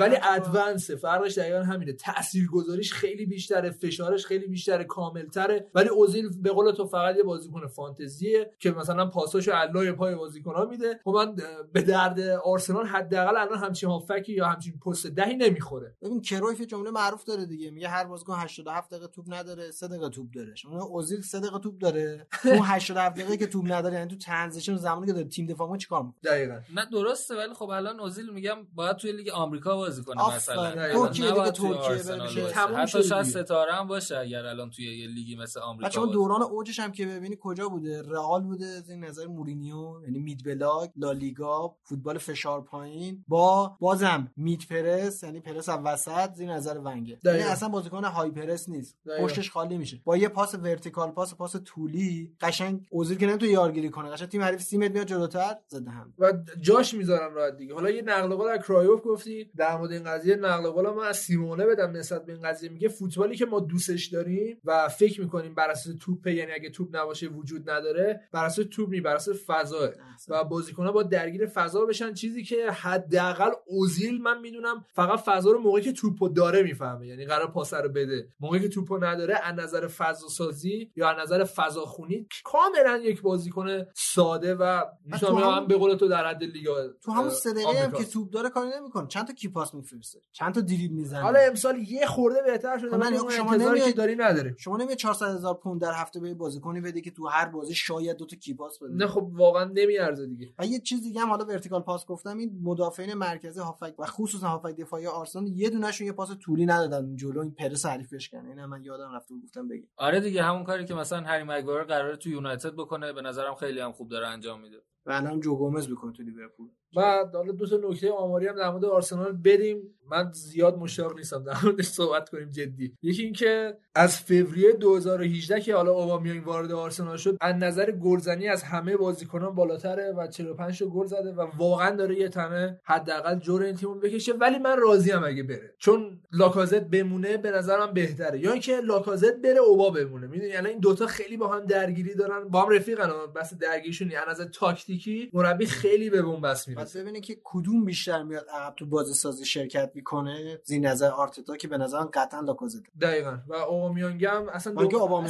ولی ادوانس فرقش دقیقاً همینه، تاثیرگذاریش خیلی بیشتره، فشارش خیلی بیشتره، کامل‌تره. ولی اوزیل به قول تو فقط یه بازیکن فانتزیه که مثلا پاساشو علای پای بازیکن‌ها میده. خب من به درد آرسنال حداقل الان همچین هافکی یا همچین پست دهی نمیخوره. ببین کرویف جمله معروف داره دیگه، میگه هر بازیکن 87 دقیقه توپ نداره، 3 دقیقه توپ داره. اون اوزیل 3 دقیقه توپ داره، اون 87 دقیقه که توپ نداره، یعنی تو ترانزیشن زمانی که داره تیم دفاعمون چیکار می‌کنه دقیقاً. نه درسته، ولی خب الان اوزیل میگم باید توی لیگ آمریکا بازی کنه مثلا، نه باید ترکیه بشه، حتی شاید ستاره هم باشه اگر الان توی یه لیگی مثل آمریکا. بچه‌ها دوران اوجش هم که ببینی کجا بوده، رئال بوده از این نظر مورینیو، یعنی مید بلاک، لالیگا، فوتبال فشار پایین با بازم مید پرس، یعنی پرس از وسط از نظر ونگر، اصلا بازیکن های پرس نیست، پشتش خالی میشه با یه پاس ورتیکال، پاس طولی قشنگ اوزیل که نمیتونه یارگیری کنه، قشنگ تیم حریف 30 متر میاد جلوتر زده هم و جاش میذارن راحت دیگه. حالا یه نقل قول از کرایوف گفتی در مورد این قضیه، نقل قول من از سیمونه بدم نسبت به این قضیه، میگه فوتبالی که ما دوستش داریم و فکر میکنیم بر اساس توپ، یعنی اگه توپ نباشه وجود نداره، بر اساس توپ نی، بر اساس فضا، و بازیکن‌ها با درگیر فضا بشن، چیزی که حداقل اوزیل من میدونم فقط فضا رو موقعی که توپو داره میفهمه، یعنی قرار پاس رو بده، موقعی که توپو نداره از نظر فضا سازی یا از نظر فضا خونی کاملا یک بازیکن ساده و میتونم هم به قول تو در حد لیگ تو همون صدقه هم که توپ داره کاری نمیکنه، چند تا کیپاس میفرسته، چند تا دریبل میزنه. حالا امسال یه خورده بهتر شده، من شما نمیای داری نداره، شما نمیای 400,000 پوند در هفته به بازیکنی بدی که تو هر بازی شاید دو تا کیپاس بده، نه خب واقعا نمیارزه دیگه. و یه چیز دیگه هم، حالا ورتیکال پاس گفتم، این مدافعین مرکزی هافک و خصوصا هافک دفاعی آرسنال یه دونهشون یه پاس طولی ندادن جلو این پرس حریف بشکنه، اینا من یادم رفت گفتم بگم. آره دیگه، همون کاری که مثلا هری مگوایر قراره تو یونایتد بکنه، به نظرم خیلی هم خوب داره انجام میده. و الان جو گومز میکنه تو لیورپول. بعد حالا دو تا نکته آماری هم در مورد آرسنال بریم، من زیاد مشتاق نیستم در موردش صحبت کنیم جدی. یکی این که از فوریه 2018 که حالا اوبامیانگ وارد آرسنال شد، از نظر گلزنی از همه بازیکنان بالاتره و 45 تا گل زده و واقعا داره یه تنه حداقل جور این تیمو بکشه، ولی من راضیم اگه بره، چون لاکازت بمونه به نظرم بهتره، یا اینکه لاکازت بره اوبا بمونه. میدونی الان این دوتا خیلی با هم درگیری دارن، با هم رفیقن، بس درگیریشون از نظر تاکتیکی مربی خیلی به بن‌بست میره. پس ببینید که کدوم بیشتر میاد عقب تو بازسازی شرکت میکنه، زیر نظر آرتتا که به نظرم قطعا لاکازت. دقیقاً. و اوبامیانگ هم اصلا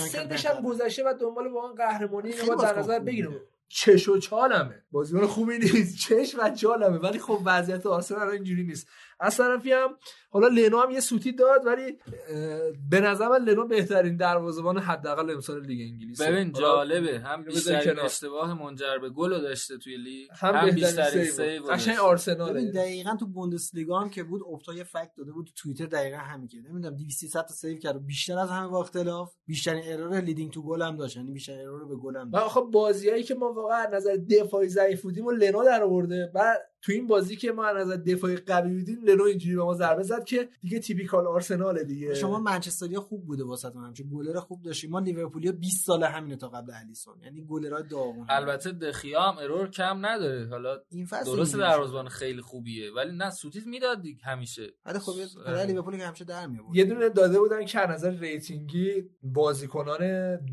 سنش هم گذشته و دنبال واقعا قهرمانی رو در نظر بگیریم. چش و چالمه، بازیکن خوبی نیست، چش و چالمه، ولی خب وضعیت آرسنال اینجوری نیست. از طرفی هم حالا لنو هم یه سوتی داد، ولی به نظر من لنو بهترین دروازه‌بان حداقل امسال لیگ انگلیس. ببین جالبه، هم بیشترین اشتباه منجر به گل داشته توی لیگ، هم بیشترین سیو. قشنگ آرسنال. ببین دقیقاً تو بوندسلیگا هم که بود، افتای فکت داده بود تو توییتر دقیقاً همین که نمیدونم 2300 تا سیو کرد، بیشتر از همه با اختلاف، بیشترین ارور لیدینگ تو گل هم داشت، یعنی بیشتر ارور به گل هم داشت. خب بازیایی که ما واقعا از نظر دفاعی ضعیف بودیم و لنو در آورده، بعد تو این بازی که ما از نظر دفاعی قوی بودیم لنو اینجوری به ما ضربه زد که دیگه تیپیکال آرسناله دیگه. شما منچستریا خوب بوده واسهتون، همچین گلر خوب داشتیم. ما لیورپولیا 20 ساله همینه تا قبل الیسون، یعنی گلرای داغون. البته دخیا هم ارور کم نداره، حالا این فصل درست دروازه‌بان خیلی خوبیه، ولی نه سوتیت میداد دیگه همیشه. حالا خب لیورپول که همیشه در میآورد. یه دونه داده بودن که از نظر ریتینگی بازیکنان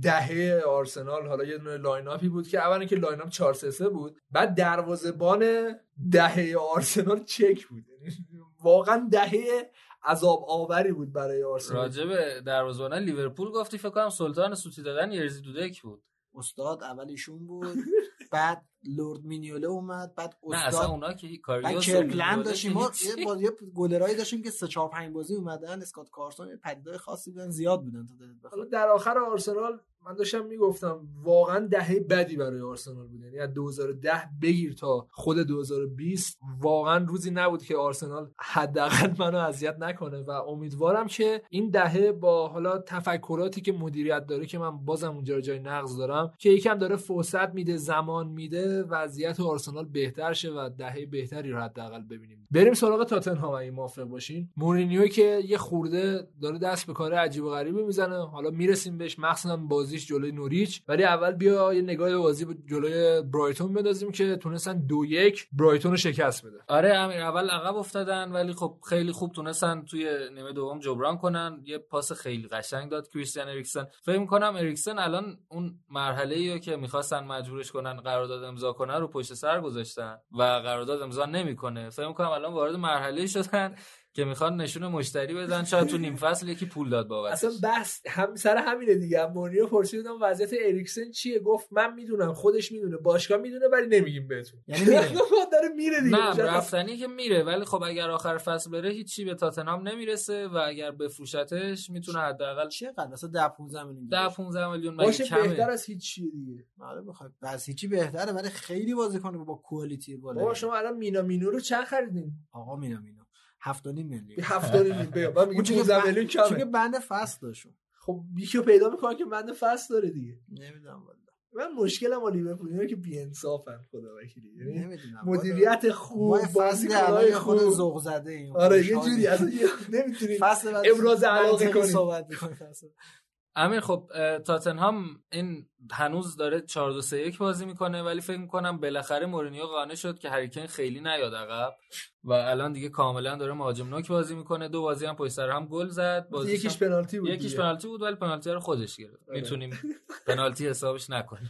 دهه آرسنال، حالا یه دونه لایناپی بود که اولا که لایناپ 433 بود، بعد دروازه‌بان دهه آرسنال چک بود. واقعا دهه عذاب آوری بود برای آرسنال. راجب دروازه‌بان لیورپول گفتی، فکر کنم سلطان سوتی دادن یرزی دودک بود. استاد اولیشون بود. بعد لورد مینیوله اومد، بعد استاد، نه اصلا اونا که کاریوس کلند داشتیم، ما یه بازی گلرایی داشتیم که 3-4-5 بازی اومدن، اسکات کارسون پدیدهای خاصی بودن، زیاد بودن تا دلت. حالا در آخر آرسنال من داشتم میگفتم واقعا دهه بدی برای آرسنال بود، یعنی از 2010 بگیر تا خود 2020 واقعا روزی نبود که آرسنال حداقل منو اذیت نکنه و امیدوارم که این دهه با حالا تفکراتی که مدیریت داره که من بازم اونجا جای نقض دارم که یکم داره فرصت میده، زمان میده، وضعیت آرسنال بهتر شه و دهه بهتری رو حداقل ببینیم. بریم سراغ تاتنهام اگه موافق باشین. مورینیو که یه خورده داره دست به کار عجیب و غریبی میزنه، حالا میرسیم بهش مخصوصا بازیش جلوی نوریچ، ولی اول بیا یه نگاه به بازی جلوی برایتون بندازیم که تونستن 2-1 برایتون رو شکست بدن. آره امیر، اول عقب افتادن ولی خب خیلی خوب تونستن توی نیمه دوم جبران کنن. یه پاس خیلی قشنگ داد کریستیان اریکسن. فکر می‌کنم اریکسن الان اون مرحله‌ایه که می‌خواستن مجبورش کنن قرارداد امضا کنه رو پشت سر گذاشتن و قرارداد امضا نمی‌کنه. فکر می‌کنم الان وارد مرحله‌ای شدن که میخوان نشون مشتری بدن، شاید تو نیم فصل یکی پول داد بابتش. اصلا بس هم سر همینه دیگه. مورینیو پرسیدم وضعیت اریکسن چیه، گفت من میدونم، خودش میدونه، باشگاه میدونه، ولی نمیگیم بهتون. یعنی داره میره دیگه، نه رفتنی که میره، ولی خب اگر آخر فصل بره هیچی به تاتنهام نمیرسه و اگر بفروشتش میتونه حداقل چقدر، مثلا 10-15 میلیون باشه، بهتر از هیچی دیگه. معلومه بخواد بس هیچی بهتره، ولی خیلی بازیکن با کوالیتی بالا. بابا شما الان مینامینو رو چند خریدین؟ آقا مینامینو 7.5 میلیون. 7.5 میلیون بیا. میگم 15 میلیون کمه. چون بند فصل داشون. خب یکیو پیدا میکنن که بند فصل داره دیگه. نمیدونم والله. من مشکلم با لیورپولیه که بی‌انصافن خدا وکیلی. یعنی مدیریت خوب، بازیکن‌های خود ذوق زده این. آره یه جوری اصلا نمیتونی ابراز علاقه کنی، صحبت می‌کنی اصلا. امیر خب تاتنهام این هنوز داره 4-2-3-1 بازی میکنه، ولی فکر میکنم بالاخره مورینیو قانع شد که هری کین خیلی نیاد عقب و الان دیگه کاملا داره مهاجم نوک بازی میکنه. دو بازی هم پشت سر هم گل زد، یکیش پنالتی بود، یکیش پنالتی بود ولی پنالتی رو خودش گرفت. میتونیم پنالتی حسابش نکنیم.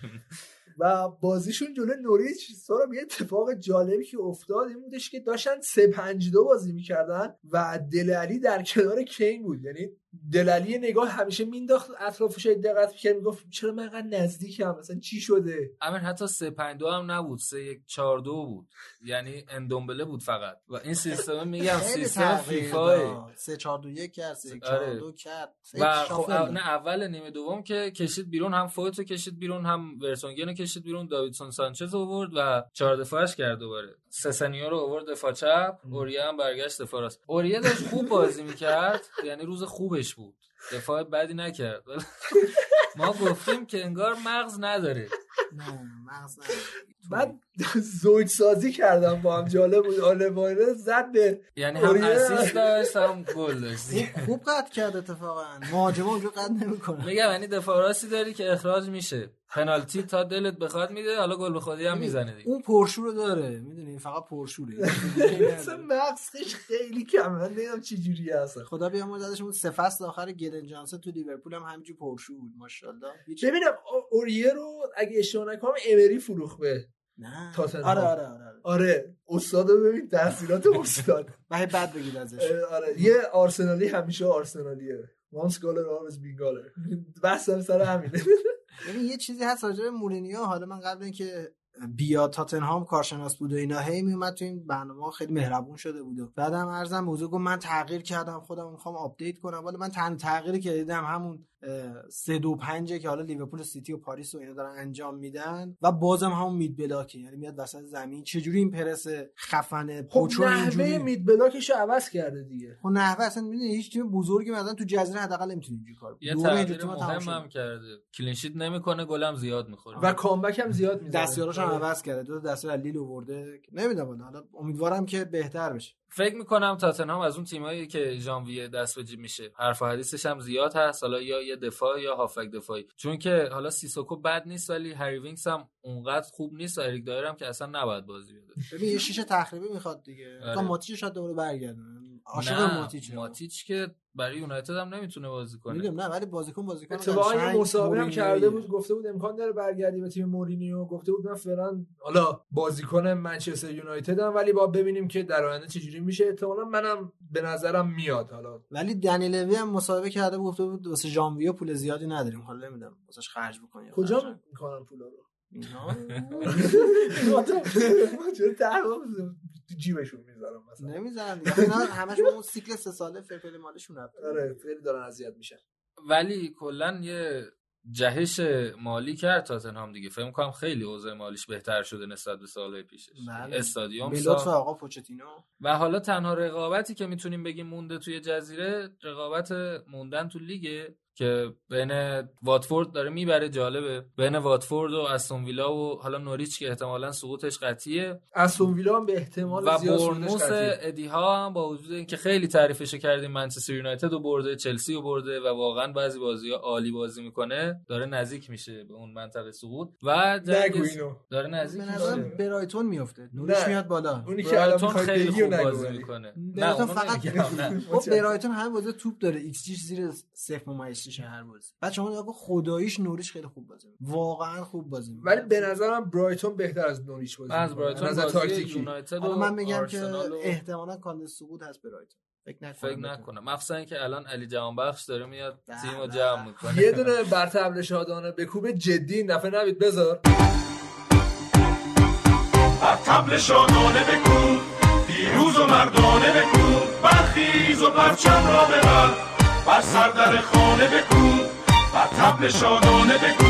و بازیشون جلوی نوریچ سارا یه اتفاق جالبی که افتاد این بودش که داشتن 3-5-2 بازی میکردن و دلعلی در کنار کین بود، یعنی دلعلی نگاه همیشه مینداخت اطرافش رو دقت می‌کرد، میگفت چرا من انقدر نزدیکم، مثلا چی شده؟ امیر حتی 3-5-2 هم نبود، 3-1-4-2 بود، یعنی اندومبله بود فقط. و این سیستم میگم سیستم فیفا 3-4-2-1 کرد، 3-4-2 کرد. و خب نه اول نیمه دوم که کشید بیرون، هم فوتو کشید بیرون، هم ورسونگن کشید بیرون، داویدسون سانچز آورد و 4 دفاعش کرد دوباره. سسنیو رو آورد دفاع چپ، اوریا هم برگشت دفاع راست. اوریا داشت خوب بازی می‌کرد، یعنی روز خوب بود. دفاع بدی نکرد. ما گفتیم که انگار مغز نداره. بعد زوج سازی کردم با هم، جالب بود. آله وایره زد به، یعنی هم اسیست داشت هم گل داشت. خوب قد کرد اتفاقا، مهاجمو اونجا قد نمیکنه. میگم یعنی دفاع راستی داری که اخراج میشه، پنالتی تا دلت بخواد میده، حالا گل به خودی هم میزنه دیگه. اون پرشور رو داره، میدونی فقط پرشوره. مثلا مغزش خیلی کمه، نمیدونم چه جوری هست. خدا بیامرزش. اون سه فصل آخر گلن جانسن تو لیورپول هم همینجوری پرشور بود ماشاءالله. ببینم اوریه رو اگه اشتباه نکنم امری فروخت به تاتنهام. آره استادو ببین، تاثیرات استاد. من بد بگید ازش. آره یه آرسنالی همیشه آرسنالیه. وانس گالر آلوز بی گالر. بس سر همینه. یعنی یه چیزی هست راجع به مورینیو، حالا من قبل اینکه بیا تاتنهام کارشناس بود و اینا، هی میومد تو این برنامه خیلی مهربون شده بود. بعدم عرضم موضوع گفت من تغییر کردم، خودم میخوام آپدیت کنم. ولی من تن تغییری که دیدم همون 3-2-5 که حالا لیورپول سیتی و پاریس و اینا دارن انجام میدن و بازم همون مید بلاکه، یعنی میاد وسط زمین. چجوری این پرس خفن پوچو اینجوری مید بلاکشو عوض کرده دیگه. خب نحوه اصلا میدونی هیچ تیم بزرگی مثلا تو جزیره حداقل نمیتونه اینجوری کار کنه. دور اینجوری تمام کرده، کلین شیت نمیکنه، گلم زیاد میخوره و کامبک هم زیاد میزنه. دستیاراشو عوض کرده، دو تا دستیار لیل آورده. نمیدونم حالا امیدوارم که بهتر بشه. فکر میکنم تاتنهام از اون تیمایی که ژانویه دست به جیب میشه، حرف و حدیثش هم زیاد هست، حالا یا یه دفاع یا هافک دفاعی، چون که حالا سیسوکو بد نیست ولی هری وینگس هم اونقدر خوب نیست و اریک دایر هم که اصلا نباید بازی بده. ببین یه شیشه تخریبی میخواد دیگه. آره. ماتیچ شاید دوباره برگردونه. عاشق ماتیچ که برای یونایتد هم نمیتونه بازی کنه. میگم نه ولی بازیکن اتفاقا مسابقه هم کرده بود، گفته بود امکان داره برگردیم به تیم مورینیو، گفته بود من فعلا حالا بازیکن منچستر یونایتدم ولی با ببینیم که در آینده چجوری میشه. احتمالاً منم به نظرم میاد حالا. ولی دنیل لوی هم مسابقه کرده بود، گفته بود واسه ژانویه پول زیادی نداریم، حالا نمیدونم واسش خرج بکنیم. کجا میکنن پولا رو؟ اینا چون تعهد تو جیبشون میذارم مثلا نمیذارم دیگه. اینا همش اون سیکل 3 ساله فرپل مالشون رفته. آره خیلی دارن اذیت میشن. ولی کلا یه جهش مالی کرد تاتنهام دیگه. فکر می‌کنم خیلی اوضاع مالیش بهتر شده نسبت به سال‌های پیشش. استادیوم ساخت به لطف آقا پوچتینو و حالا تنها رقابتی که میتونیم بگیم مونده توی جزیره رقابت موندن تو لیگ که بین واتفورد داره میبره. جالبه بین واتفورد و استون ویلا و حالا نوریچ که احتمالاً سقوطش قطعیه، استون ویلا هم به احتمال زیاد سقوطش قطعیه. ادی ها هم با وجود اینکه خیلی تعریفش کردیم، منچستر یونایتد رو برده، چلسی رو برده و واقعاً بعضی بازی‌ها عالی بازی میکنه، داره نزدیک میشه به اون منطقه سقوط و داره نزدیک میشه. برایتون میفته، نوریچ میاد بالا. اونی که الان خیلی خوب بازی میکنه برایتون، فقط برایتون هم بازی توپ داره ایکس جی زیر 0.8 شهر بازی. بعد شما نگاه خداییش نوریچ خیلی خوب بازی می‌کنه، واقعا خوب بازی می‌کنه، ولی به نظرم برایتون بهتر از نوریچ بازی می‌کنه. از برایتون تاکتیکی من میگم که احتمالاً کاندید سقوط هست برایتون. فکر نکنم مخصوصا اینکه الان علی جهانبخش داره میاد تیمو جمع می‌کنه. یه دونه بر طبل شادانه بکوب جدی نفع نوید بذار. بر طبل شادانه بکوب، پیروز و مردانه بکوب، برخیز و پرچم را ببر، بر سر در خانه بکو، بر طبل شادانه بکو.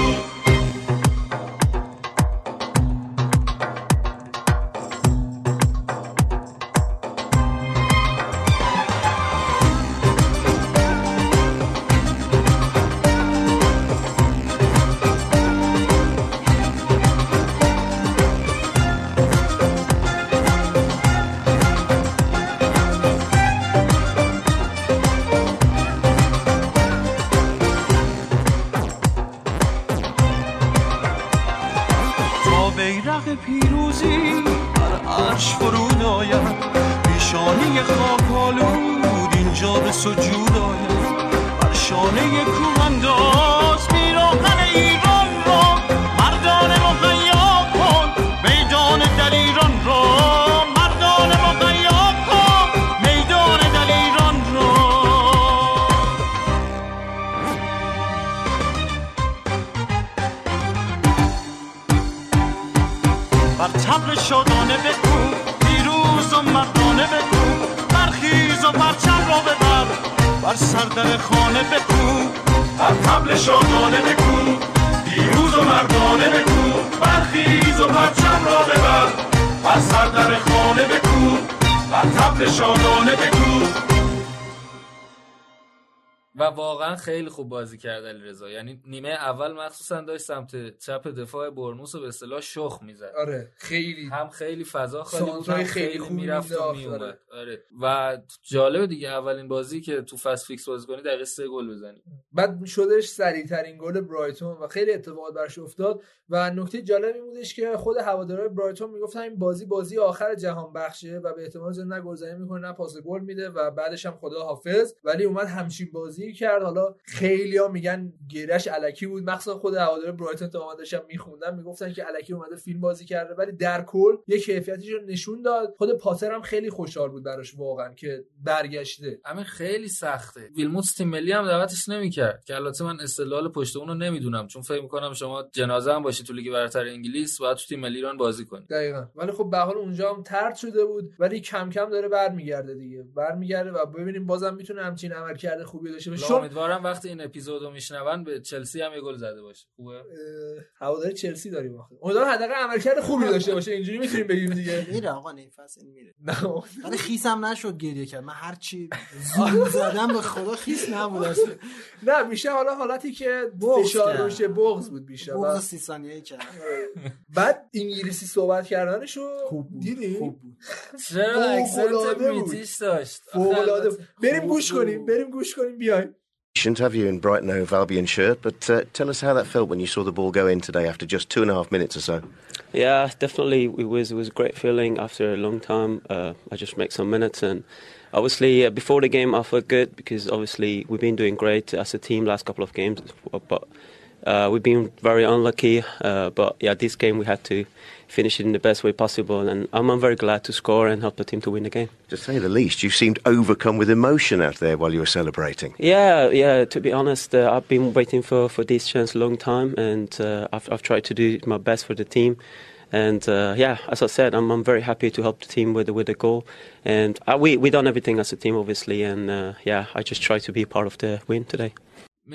و واقعا خیلی خوب بازی کرد علیرضا. یعنی نیمه اول مخصوصا داشت سمت چپ دفاع برنوس رو به اصطلاح شخ میزد. آره خیلی هم خیلی فضا خالی بود، هم خیلی میرفت و میومد. آره و جالب دیگه اولین بازی که تو فست فیکس بازی کنی دقیقه 3 گل بزنی. بعد شدش سریع‌ترین گل برایتون و خیلی اتفاقات براش افتاد و نکته جالبی بودش که خود هوادارهای برایتون میگفتن این بازی آخر جهان بخشه و به احتمال زیاد نه گلزنی میکنه نه پاس گل میده و بعدش هم خدا حافظ، ولی اومد همچین بازی کرد. حالا خیلیا میگن گیرش الکی بود، مخصوصا خود هوادار برایتون تا اومداشم میخوندن میگفتن که الکی اومده فیلم بازی کرده، ولی در کل یه کیفیتیش رو نشون داد. خود پاتر هم خیلی خوشحال بود براش واقعا که برگشته. همین خیلی سخته. ویلموتس تیم ملی هم دعوتش نمیکرد که البته من استدلال پشت اون رو نمیدونم، چون فکر میکنم شما جنازه هم باشی تو لیگ برتر انگلیس باید تو تیم ملی ایران بازی کنی. دقیقاً. ولی خب به هر حال اونجا هم طرد شده بود، ولی کم کم داره برمیگرده دیگه. برمیگرده و ببینیم بازم میتونه همچین عملکرد خوبی داشته باشه. امیدوارم وقتی این اپیزودو میشنون به چلسی هم یه گل زده باشه. خوبه؟ هوادار چلسی داریم آخه. امیدوارم حداقل عملکرد خوبی داشته باشه. اینجوری میتونیم بگیم دیگه. میره آقا این فصل میره. ولی خیسم نشد گریه کرد. من هر چی زدم به خدا خیس نبود اصلا. نه میشه حالا حالتی که فشار روش بغض بود بیشتر. بغض 30 ثانیه‌ای کرد. بعد انگلیسی صحبت کردنشو دیدی؟ چرا اکسنت میتیش داشت؟ بریم گوش کنیم بیایم. Shouldn't have you in Brighton over Albion shirt, but tell us how that felt when you saw the ball go in today after just 2.5 minutes or so. Yeah, definitely it was a great feeling after a long time. I just make some minutes and obviously before the game I felt good because obviously we've been doing great as a team last couple of games, but we've been very unlucky. But yeah, this game we had to finish it in the best way possible, and I'm very glad to score and help the team to win the game. To say the least, you seemed overcome with emotion out there while you were celebrating. Yeah. To be honest, I've been waiting for this chance a long time, and I've tried to do my best for the team. And yeah, as I said, I'm very happy to help the team with the goal, and we done everything as a team, obviously. And yeah, I just try to be part of the win today.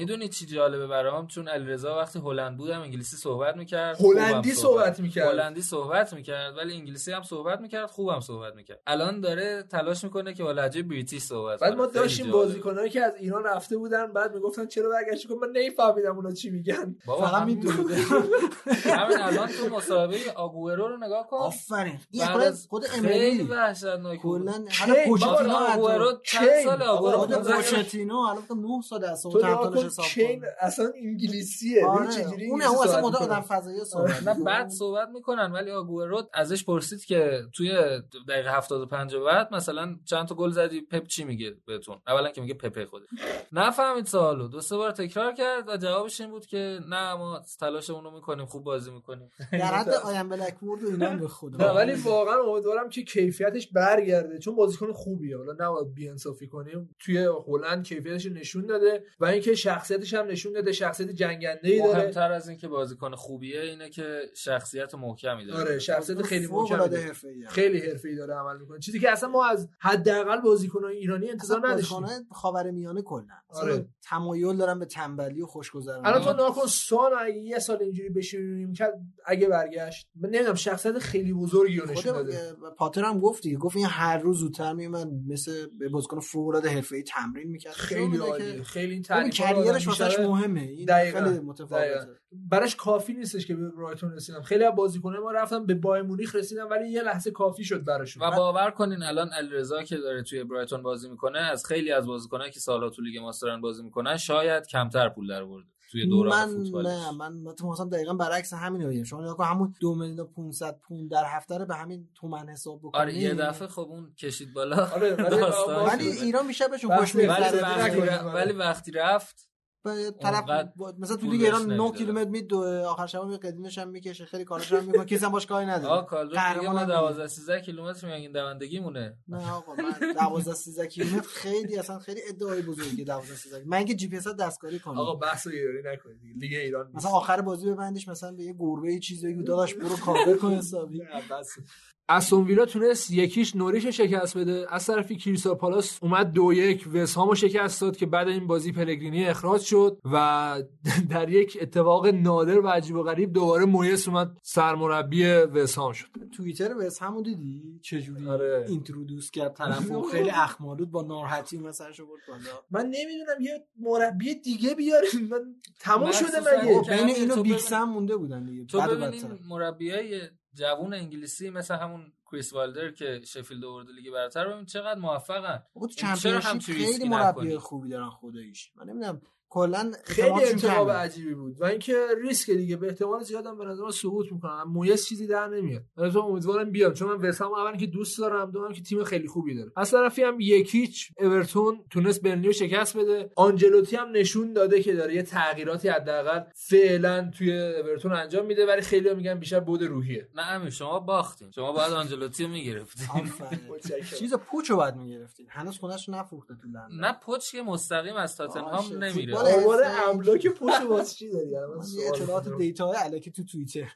میدونی چی جالبه برام؟ چون علیرضا وقتی هلند بودم انگلیسی صحبت میکرد، هلندی صحبت میکرد ولی انگلیسی هم صحبت میکرد، خوبم صحبت میکرد. الان داره تلاش میکنه که با لهجه بریتیش صحبت کنه. بعد ما داشتیم بازیکنایی که از ایران رفته بودن بعد میگفتن چرا برگشتی که من نمیفهمیدم اونا چی میگن، فقط میدونم. همین الان تو مسابقه آگوئرو رو نگاه کن. آفرین. این خود امری وحشتناک کلا. حالا پوچتینو آگوئرو چند سال آگوئرو پوچتینو الان 9 سال است و چین اصلا انگلیسیه. آره. چجوری اون اصلا مدل آدم فضایی صحبت نه بعد صحبت میکنن، ولی آگوئرو ازش پرسید که توی دقیقه 75 بعد مثلا چند تا گل زدی، پپ چی میگه بهتون؟ اولا که میگه پپه خوده. نفهمید سوالو، دو سه بار تکرار کرد و جوابش این بود که نه ما تلاشمون رو میکنیم، خوب بازی میکنیم. در حد آیم بلکورد و اینا به خدا. ولی واقعا امیدوارم که کیفیتش برگرده، چون بازیکن خوبیه. حالا نباید بی‌انصافی کنیم، توی هلند کیفیتش نشون داده و اینکه شخصیتش هم نشون داده، شخصیت جنگنده‌ای داره. مهمتر از این که بازیکن خوبیه اینه که شخصیت محکمی داره. آره شخصیت خیلی محکمی داره. خیلی حرفه‌ای داره عمل می‌کنه، چیزی که اصلا ما از حداقل بازیکن‌های ایرانی انتظار نداشتیم. بازیکن‌های خاورمیانه کلاً آره تمایل دارن به تنبلی و خوشگذرانی. الان تو ناکن سان اگه یه سال اینجوری بشینیم که اگه برگشت من نمی‌دونم شخصیت خیلی بزرگی رو نشون داده. پاتر هم گفت دیگه، گفت این هر روز زودتر میومد مثل بازیکن فوق‌العاده حرفه‌ای تمرین می‌کرد. خیلی عالی، خیلی کریرش واسش مهمه. این خیلی متفاوته. براش کافی نیستش که به برایتون رسیدم. خیلی از بازیکن‌ها ما رفتن به بایر مونیخ رسیدن ولی یه لحظه کافی شد براشون. و باور کنین الان علیرضا که داره توی برایتون بازی میکنه از خیلی از بازیکن‌ها که سال‌ها تو لیگ ماسترن بازی میکنن شاید کمتر پول درآورده توی دوران فوتبال. من تو مثلا دقیقاً برعکس همین میگم. شما نگاه کن همون 2,500,000 پوند در هفته رو به همین تومن حساب بکنید. آره یه دفعه خب اون کشید بالا. آره ولی ایران میشه بهشون خوش می‌گذره. ولی وقتی رفت طرف مثلا تو لیگ ایران 9 کیلومتر میدوه، آخر شبا می قدیمش هم میکشه، خیلی کارش هم میکنه، کسی هم باش کاری نداره. آقا کالدون 12 13 کیلومتر میگن دوندگی مونه. نه آقا من 12 13 کیلومتر خیلی اصلا خیلی ادعای بزرگی 12 13 من که جی پی اس دستکاری کنم. آقا بحثو یاری نکنید دیگه. لیگ ایران مثلا آخر بازی ببندیش مثلا به یه گربه چیزی بگو داداش برو کاور کن حسابی. استون ویلا تونست یکیش نوریچ شکست بده، از طرفی کریستال پالاس اومد 2-1 وست هامو شکست داد که بعد این بازی پلگرینی اخراج شد و در یک اتفاق نادر و عجیب و غریب دوباره مویس اومد سرمربی وست هام شد. توییتر وست هامو دیدی چجوری آره. اینترودوس کرد طرفو خیلی اخمالود با ناراحتی مثلشو برد بالا. من نمیدونم یه مربی دیگه بیارین، من تمام شده مگه بین اینو بیکسم مونده بودن دیگه. تو ببینید مربیای جوون انگلیسی مثل همون کریس والدر که شفیلد آورد لیگ برتر، ببین چقدر موفقن. چرا همچین خیلی مربی خوبی دارن خداییش. من نمیدونم کلا خیلی انتخاب عجیبی بود و اینکه ریسک دیگه به احتمال زیادم به نظر سقوط میکنن. مویس چیزی در نمیاد. البته امیدوارم بیام چون من وستهم اولا که دوست دارم، دوم که تیم خیلی خوبی داره. از طرفی هم یکیچ اورتون تونست برنیو شکست بده. آنجلوتی هم نشون داده که داره یه تغییراتی حداقل فعلا توی اورتون انجام میده، ولی خیلی‌ها میگن بیشتر بود روحیه. نه شما باختین. شما باید آنجلوتی میگرفتین. چیز پوچو بعد میگرفتین. هنوز خودش نفروخته تو لندن. نه پوچ که مستقیم از تاتنهام نمیره. دوباره املاک پوشو واسه چی داری؟ یه اطلاعات و دیتا های الکی تو توییتر.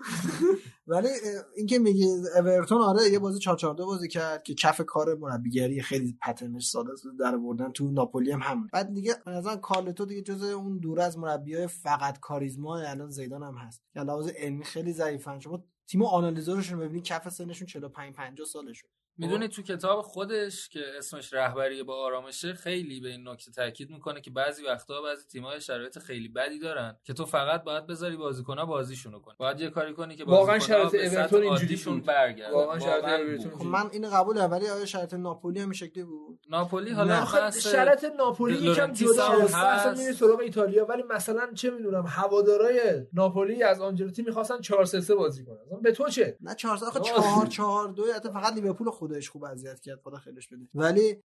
ولی اینکه میگه اورتون آره یه بازی 4-4-2 بازی کرد که کف کار مربیگری خیلی پترنش ساده است در آوردن، تو ناپولی هم همون. بعد دیگه به نظر کارلتو دیگه جزء اون دوره از مربیای فقط کاریزما الان زیدان هم هست. که لحاظ علمی خیلی ضعیفن. شما تیم آنالیزورشون ببینید کف سنشون 45-50 سالشون. میدونی تو کتاب خودش که اسمش رهبری با آرامشه خیلی به این نکته تاکید میکنه که بعضی وقتها بعضی تیم‌ها شرایط خیلی بدی دارن که تو فقط باید بذاری بازیکن‌ها بازیشونو کنن. باید یه کاری کنی که بازیکن‌ها به سمت عادیشون برگردن. واقعا شرایط اورتون من اینو قبول دارم، ولی آره شرایط ناپولی هم شکلی بود. ناپولی حالا شرایط ناپولی یکم جدا هست، اصلا میره سراغ ایتالیا، ولی مثلا چه میدونم هوادارهای ناپولی از آنجلوتی می‌خواستن 4-3-3 بازی کنن. مثلا به تو چه؟ نه 4 آخه 4-4-2 حتی فقط لیورپول خودش خوب اذیت کرد، خدا خیرش بده. ولی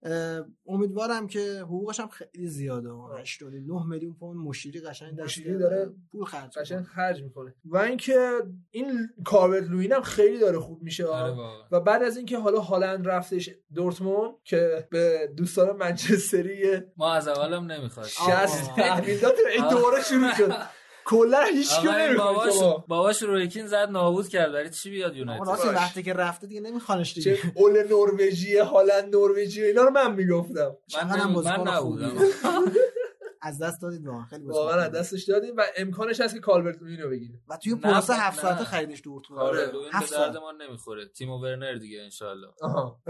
امیدوارم که حقوقش هم خیلی زیاده، 8.9 میلیون پوند مشیری قشنگ دستش داره، پول خرج قشنگ خرج میکنه. و اینکه این کاورت لوین هم خیلی داره خوب میشه و بعد از اینکه حالا هالند رفتش دورتموند که به دوستان منچستری ما از اولم نمیخواد 60 میلیارد این دوره شروع شد. کلا هیچ کی نمیخواد. باباش رویکین زد نابود کرد، برای چی بیاد یونایتد؟ اون وقتی که رفته دیگه نمیخوانش دیگه. چه اول نروژی، هالند نروژی، اینا رو من میگفتم. من نبودم. از دست دادید واقعا، خیلی واقعا از دستش دادید و امکانش هست که کالورت لوین رو بگیرید و توی پروسه 7 ساعته خریدش دورتموند. آره لوین به درد ما نمیخوره. تیمو ورنر دیگه ان شاء الله.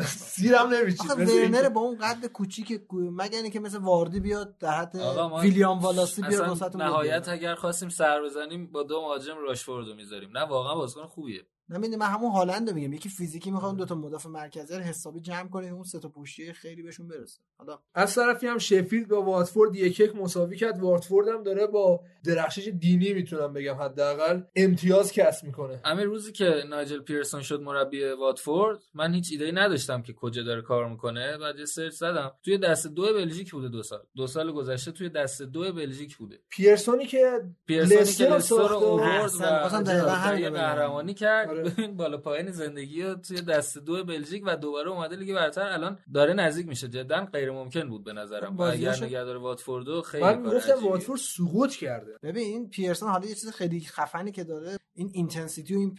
سیرم نمیچید. ورنر با اون قد کوچیک مگر اینکه مثل واردی بیاد در حد ویلیام والاسی بیاد وسط نهایت بیاد. اگر خواستیم سر بزنیم با دو مهاجم راشفوردو میذاریم. نه واقعا بازیکن خوبیه. نمیدونم من همون هالندو میگم، یکی فیزیکی میخوام دو تا مدافع مرکزی رو حسابی جمع کنه اون سه تا پشتی خیلی بهشون برسه. حالا از طرفی هم شفیلد با واتفورد 1-1 مساوی کرد. واتفورد هم داره با درخشش دینی میتونم بگم حداقل امتیاز کسب میکنه. همین روزی که نایجل پیرسون شد مربی واتفورد من هیچ ایده‌ای نداشتم که کجا داره کار میکنه، بعد یه سرچ زدم توی دسته 2 بلژیک بوده. دو سال گذشته توی دسته 2 بلژیک بوده. پیرسونی که لستر رو آورد و اصلا دقیقاً قهرمانی کرد. ببین بالا پایین زندگی رو توی دسته 2 بلژیک و دوباره اومده لیگ برتر، الان داره نزدیک میشه. جدا غیر ممکن بود به نظرم اگر نگهدار واتفوردو خیلی من گفتم واتفورد سقوط کرده. ببین این پیرسون حالا یه چیز خیلی خفنی که داره، این اینتنسیتی و این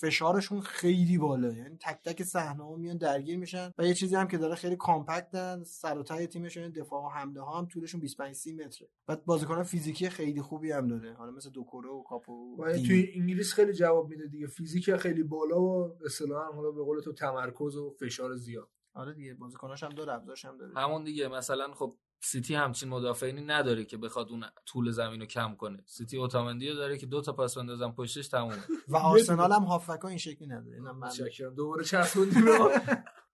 فشارشون خیلی بالاست، یعنی تک تک صحنه‌ها میان درگیر میشن و یه چیزی هم که داره خیلی کامپکتن، سر و ته تیمشون دفاع و حمله ها هم طولشون 25-30 متره. بعد بازیکنان فیزیکی خیلی خوبی هم داره، حالا مثل دوکوره و کاپو و توی انگلیس خیلی جواب میده دیگه. فیزیک خیلی بالا و اصطلاحاً حالا به قول تو تمرکز و فشار زیاد. آره دیگه بازیکناش هم داره، ابزارش هم داره. همون دیگه مثلا خب سیتی همچین مدافعینی نداره که بخواد اون طول زمین رو کم کنه. سیتی اوتامندی رو داره که دو تا پاس بندازن پشتش تمومه. و آرسنال هم هافبکا این شکلی نداره. اینم من شکرم دوباره چسبوندیم.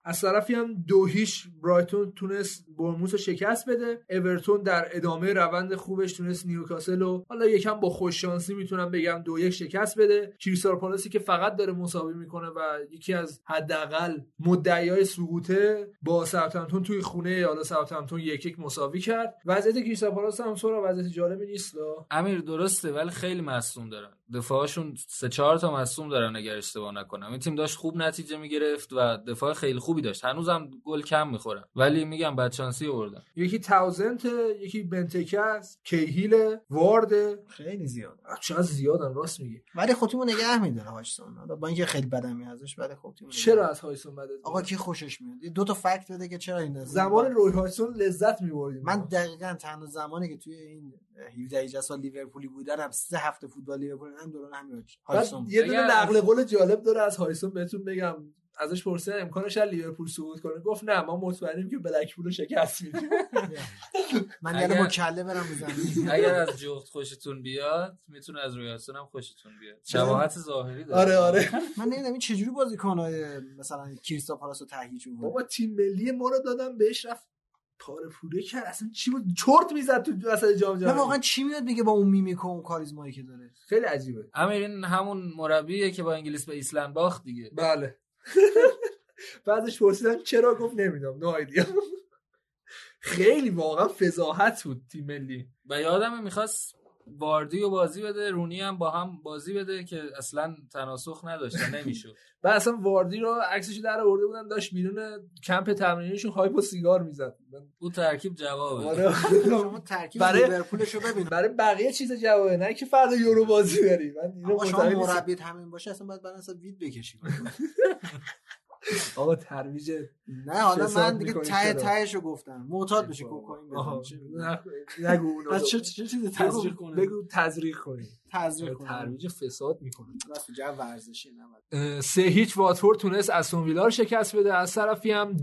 از طرفی هم 2-0 برایتون تونست برموس رو شکست بده. اورتون در ادامه روند خوبش تونست نیوکاسل رو حالا یکم با خوش شانسی میتونم بگم 2-1 شکست بده. کریستال پالاسی که فقط داره مساوی میکنه و یکی از حداقل مدعیای سقوطه با ساوثهامپتون توی خونه، حالا ساوثهامپتون 1-1 مساوی کرد. وضعیت کریستال پالاس هم سورا وضعیت جالبی نیست امیر، درسته، ولی خیلی مصدوم دارن. دفاعشون 3-4 تا مصدوم دارن اگر اشتباه نکنم. این تیم داشت خوب نتیجه میگرفت و دفاع خیلی خوب خوبی داشت، هنوزم گل کم میخورن ولی میگم بدشانسی آوردن. یکی تاوزنت، یکی بنتکه است، کیهیل، وارد، خیلی زیاد چقدر زیادن راست میگی، ولی خب تیمو نگه میداره هایسون. حالا با اینکه خیلی بدم میاد ازش، ولی خب تیمو چرا از هایسون بدت؟ آقا کی خوشش میاد؟ دو تا فکت بده که چرا این زمان روی هایسون لذت میبردیم. من دقیقاً تنها زمانی که توی این 17 جسا لیورپولی بودم، 3 هفته فوتبال لیورپول هم دوران همین هایسون. یه دونه نقل قول جالب داره از هایسون بهتون بگم. ازش پرسیدن امکانش هست لیورپول صعود کنه، گفت نه ما مطمئنیم که بلکپول رو شکست میدیم. من یعنی مکله برم بزنم. اگر از جفت خوشتون بیاد میتونه از رویاسون هم خوشتون بیاد، شباهت ظاهری داره. آره من نمیدونم این چجوری بازیکن‌های مثلا کریستال پالاس رو تهیج بود. بابا تیم ملی ما رو دادن بهش، رفت پاره پوره کرد، اصلا چی بود چرت میزد تو وسط جام جهانی. واقعا چی میاد میگه با اون میمیکو اون کاریزمایی که داره، خیلی عجیبه. امیر همون مربیه که با انگلیس به ایسلند باخت دیگه. بله. بعدش پرسیدم چرا، گفت نمیدونم، نو ایدیا. خیلی واقعا فضاحت بود تیم ملی. و یادمه میخواست واردیو بازی بده، رونی هم با هم بازی بده که اصلا تناسخ نداشتن، نمیشد. و اصلا واردی رو عکسش در آورده بودن، داشت بیرون کمپ تمرینیشون هایپو سیگار میزد. اون ترکیب جوابه. شما ترکیب لیورپولشو ببین، برای بقیه چیز جوابه، نه که فردا یورو بازی بری. من شما مربی همین باشه اصلا باید برنامه وید بکشید. آقا ترویج نه، حالا من دیگه تهشو گفتم، معتاد بشه کوکائین نگو اونو. پس چه چیزی تزریق کنه؟ بگو تزریق کنی. تزریق کنه، ترویج فساد میکنه. راست جو ورزشی نمد. 3-0 واتفورد تونس استون ویلا رو شکست بده، از طرفی هم 2-1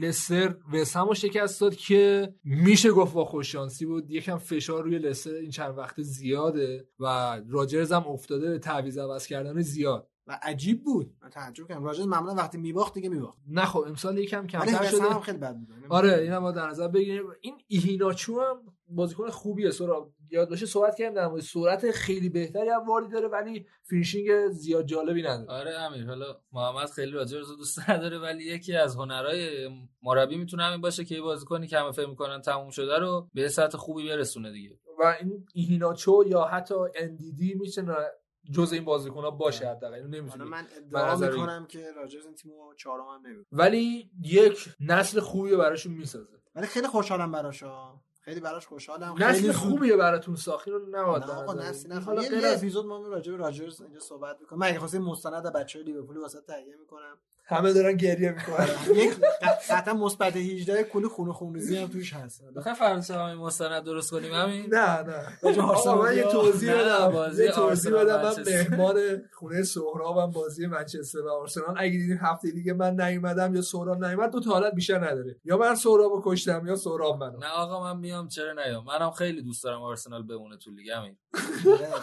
لستر وستهم رو شکست داد که میشه گفت با خوش شانسی بود. یکم فشار روی لستر این چند وقته زیاده و راجرز هم افتاده به تعویض عوض کردن زیاد و عجیب بود. من تعجب کردم راجرز معمولا وقتی میباخت دیگه میباخت. نه خب امسال یکم کمتر شده. ولی هم خیلی بد بود. آره اینم باید در نظر بگیریم. این ایهیناچو هم بازیکن خوبیه سورا، یاد باشه صحبت کردیم در مورد سرعت خیلی بهتری هم واردی داره ولی فینیشینگ زیاد جالبی نداره. آره امیر، حالا محمد خیلی راجرز رو دوست نداره ولی یکی از هنرهای مربی میتونه همین باشه که بازیکنی که همه فکر می‌کنن تموم شده رو به سطح خوبی برسونه دیگه. و این ایهیناچو یا حتی اندیدی میتونه جزء این بازیکن‌ها باشه حداقل. اینو نمی‌تونم من ادعا می‌کنم که راجرز این تیمو چهارم هم نمی‌کنه ولی یک نسل خوبیه براشون می‌سازه. ولی خیلی خوشحالم براشا، خیلی براش خوشحالم. خیلی خوبیه براتون ساخی رو نواد. آقا نسل حالا غیر از اپیزود ما راجع به راجرز اینجا صحبت می‌کنم. من خلاصه مستند بچه‌های لیورپول واسه تهیه می‌کنم، همه دارن گریه می‌کنن. یک قطعا مثبت 18 کلی خون خونریزی هم توش هست. بخاطر فرانسه همین مستند درست کنیم همین. نه آقا من یه توضیح بدم، من مهمان خونه سهرابم، بازی منچستر و آرسنال اگه دیدین هفته دیگه من نیومدم یا سهراب نیومد، دو تا حالت بیشتر نداره، یا من سهرابو کشتم یا سهراب منو. نه آقا من میام، چرا نیام؟ منم خیلی دوست دارم آرسنال بمونه تو لیگ. همین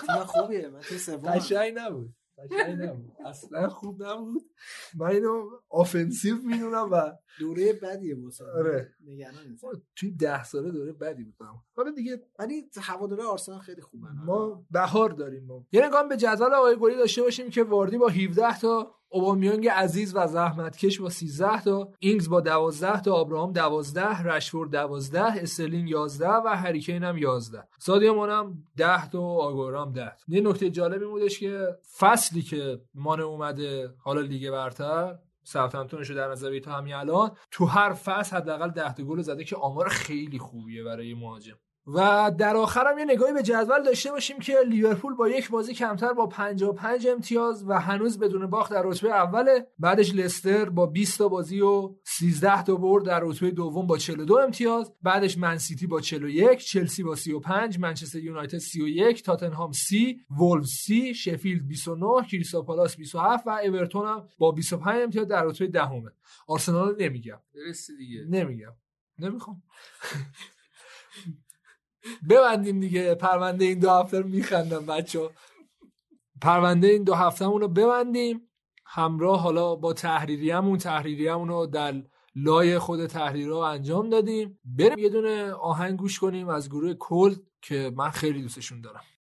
تیم خوبیه. من تو سوم قشنگ نبود، اصلا خوب نبود. من اینو آفنسیو میدونم و دوره بدیه بوسا. آره نگران نیست، توی 10 ساله دوره بدی بود. حالا دیگه ولی هواداره آرسنال خیلی خوبن، ما بهار داریم. ما یه نگاه به جدول آقای گلی داشته باشیم که واردی با 17 تا، اوبامیانگ عزیز و زحمتکش با 13 تا، اینگز با 12 تا، ابراهام 12، رشفورد 12، استرلینگ 11 و هری کین هم 11. سادیو مانه هم 10 تا، آگورا هم 10. یه نکته جالبی بودش که فصلی که مانه اومده حالا لیگ برتر، ساوثهمپتونشو در نظر بگیر تا همین الان، تو هر فصل حداقل 10 تا گل زده که آمار خیلی خوبیه برای مهاجم. و در آخر هم یه نگاهی به جدول داشته باشیم که لیورپول با یک بازی کمتر با 55 امتیاز و هنوز بدون باخت در رتبه اوله. بعدش لستر با 20 تا بازی و 13 تا برد در رتبه دوم با 42 امتیاز. بعدش منسیتی با 41، چلسی با 35، منچستر یونایتد 31، تاتنهام 30، وولفز 30، شفیلد 29، کریستال پالاس 27 و اورتون هم با 25 امتیاز در رتبه دهمه. آرسنال نمیگم. درست دیگه. نمیگم. نمیخوام. ببندیم دیگه پرونده این دو هفته رو. میخندم بچه، پرونده این دو هفته رو ببندیم همراه حالا با تحریریمون رو در لایه خود تحریرها انجام دادیم. بریم یه دونه آهنگ گوش کنیم از گروه کولد که من خیلی دوستشون دارم.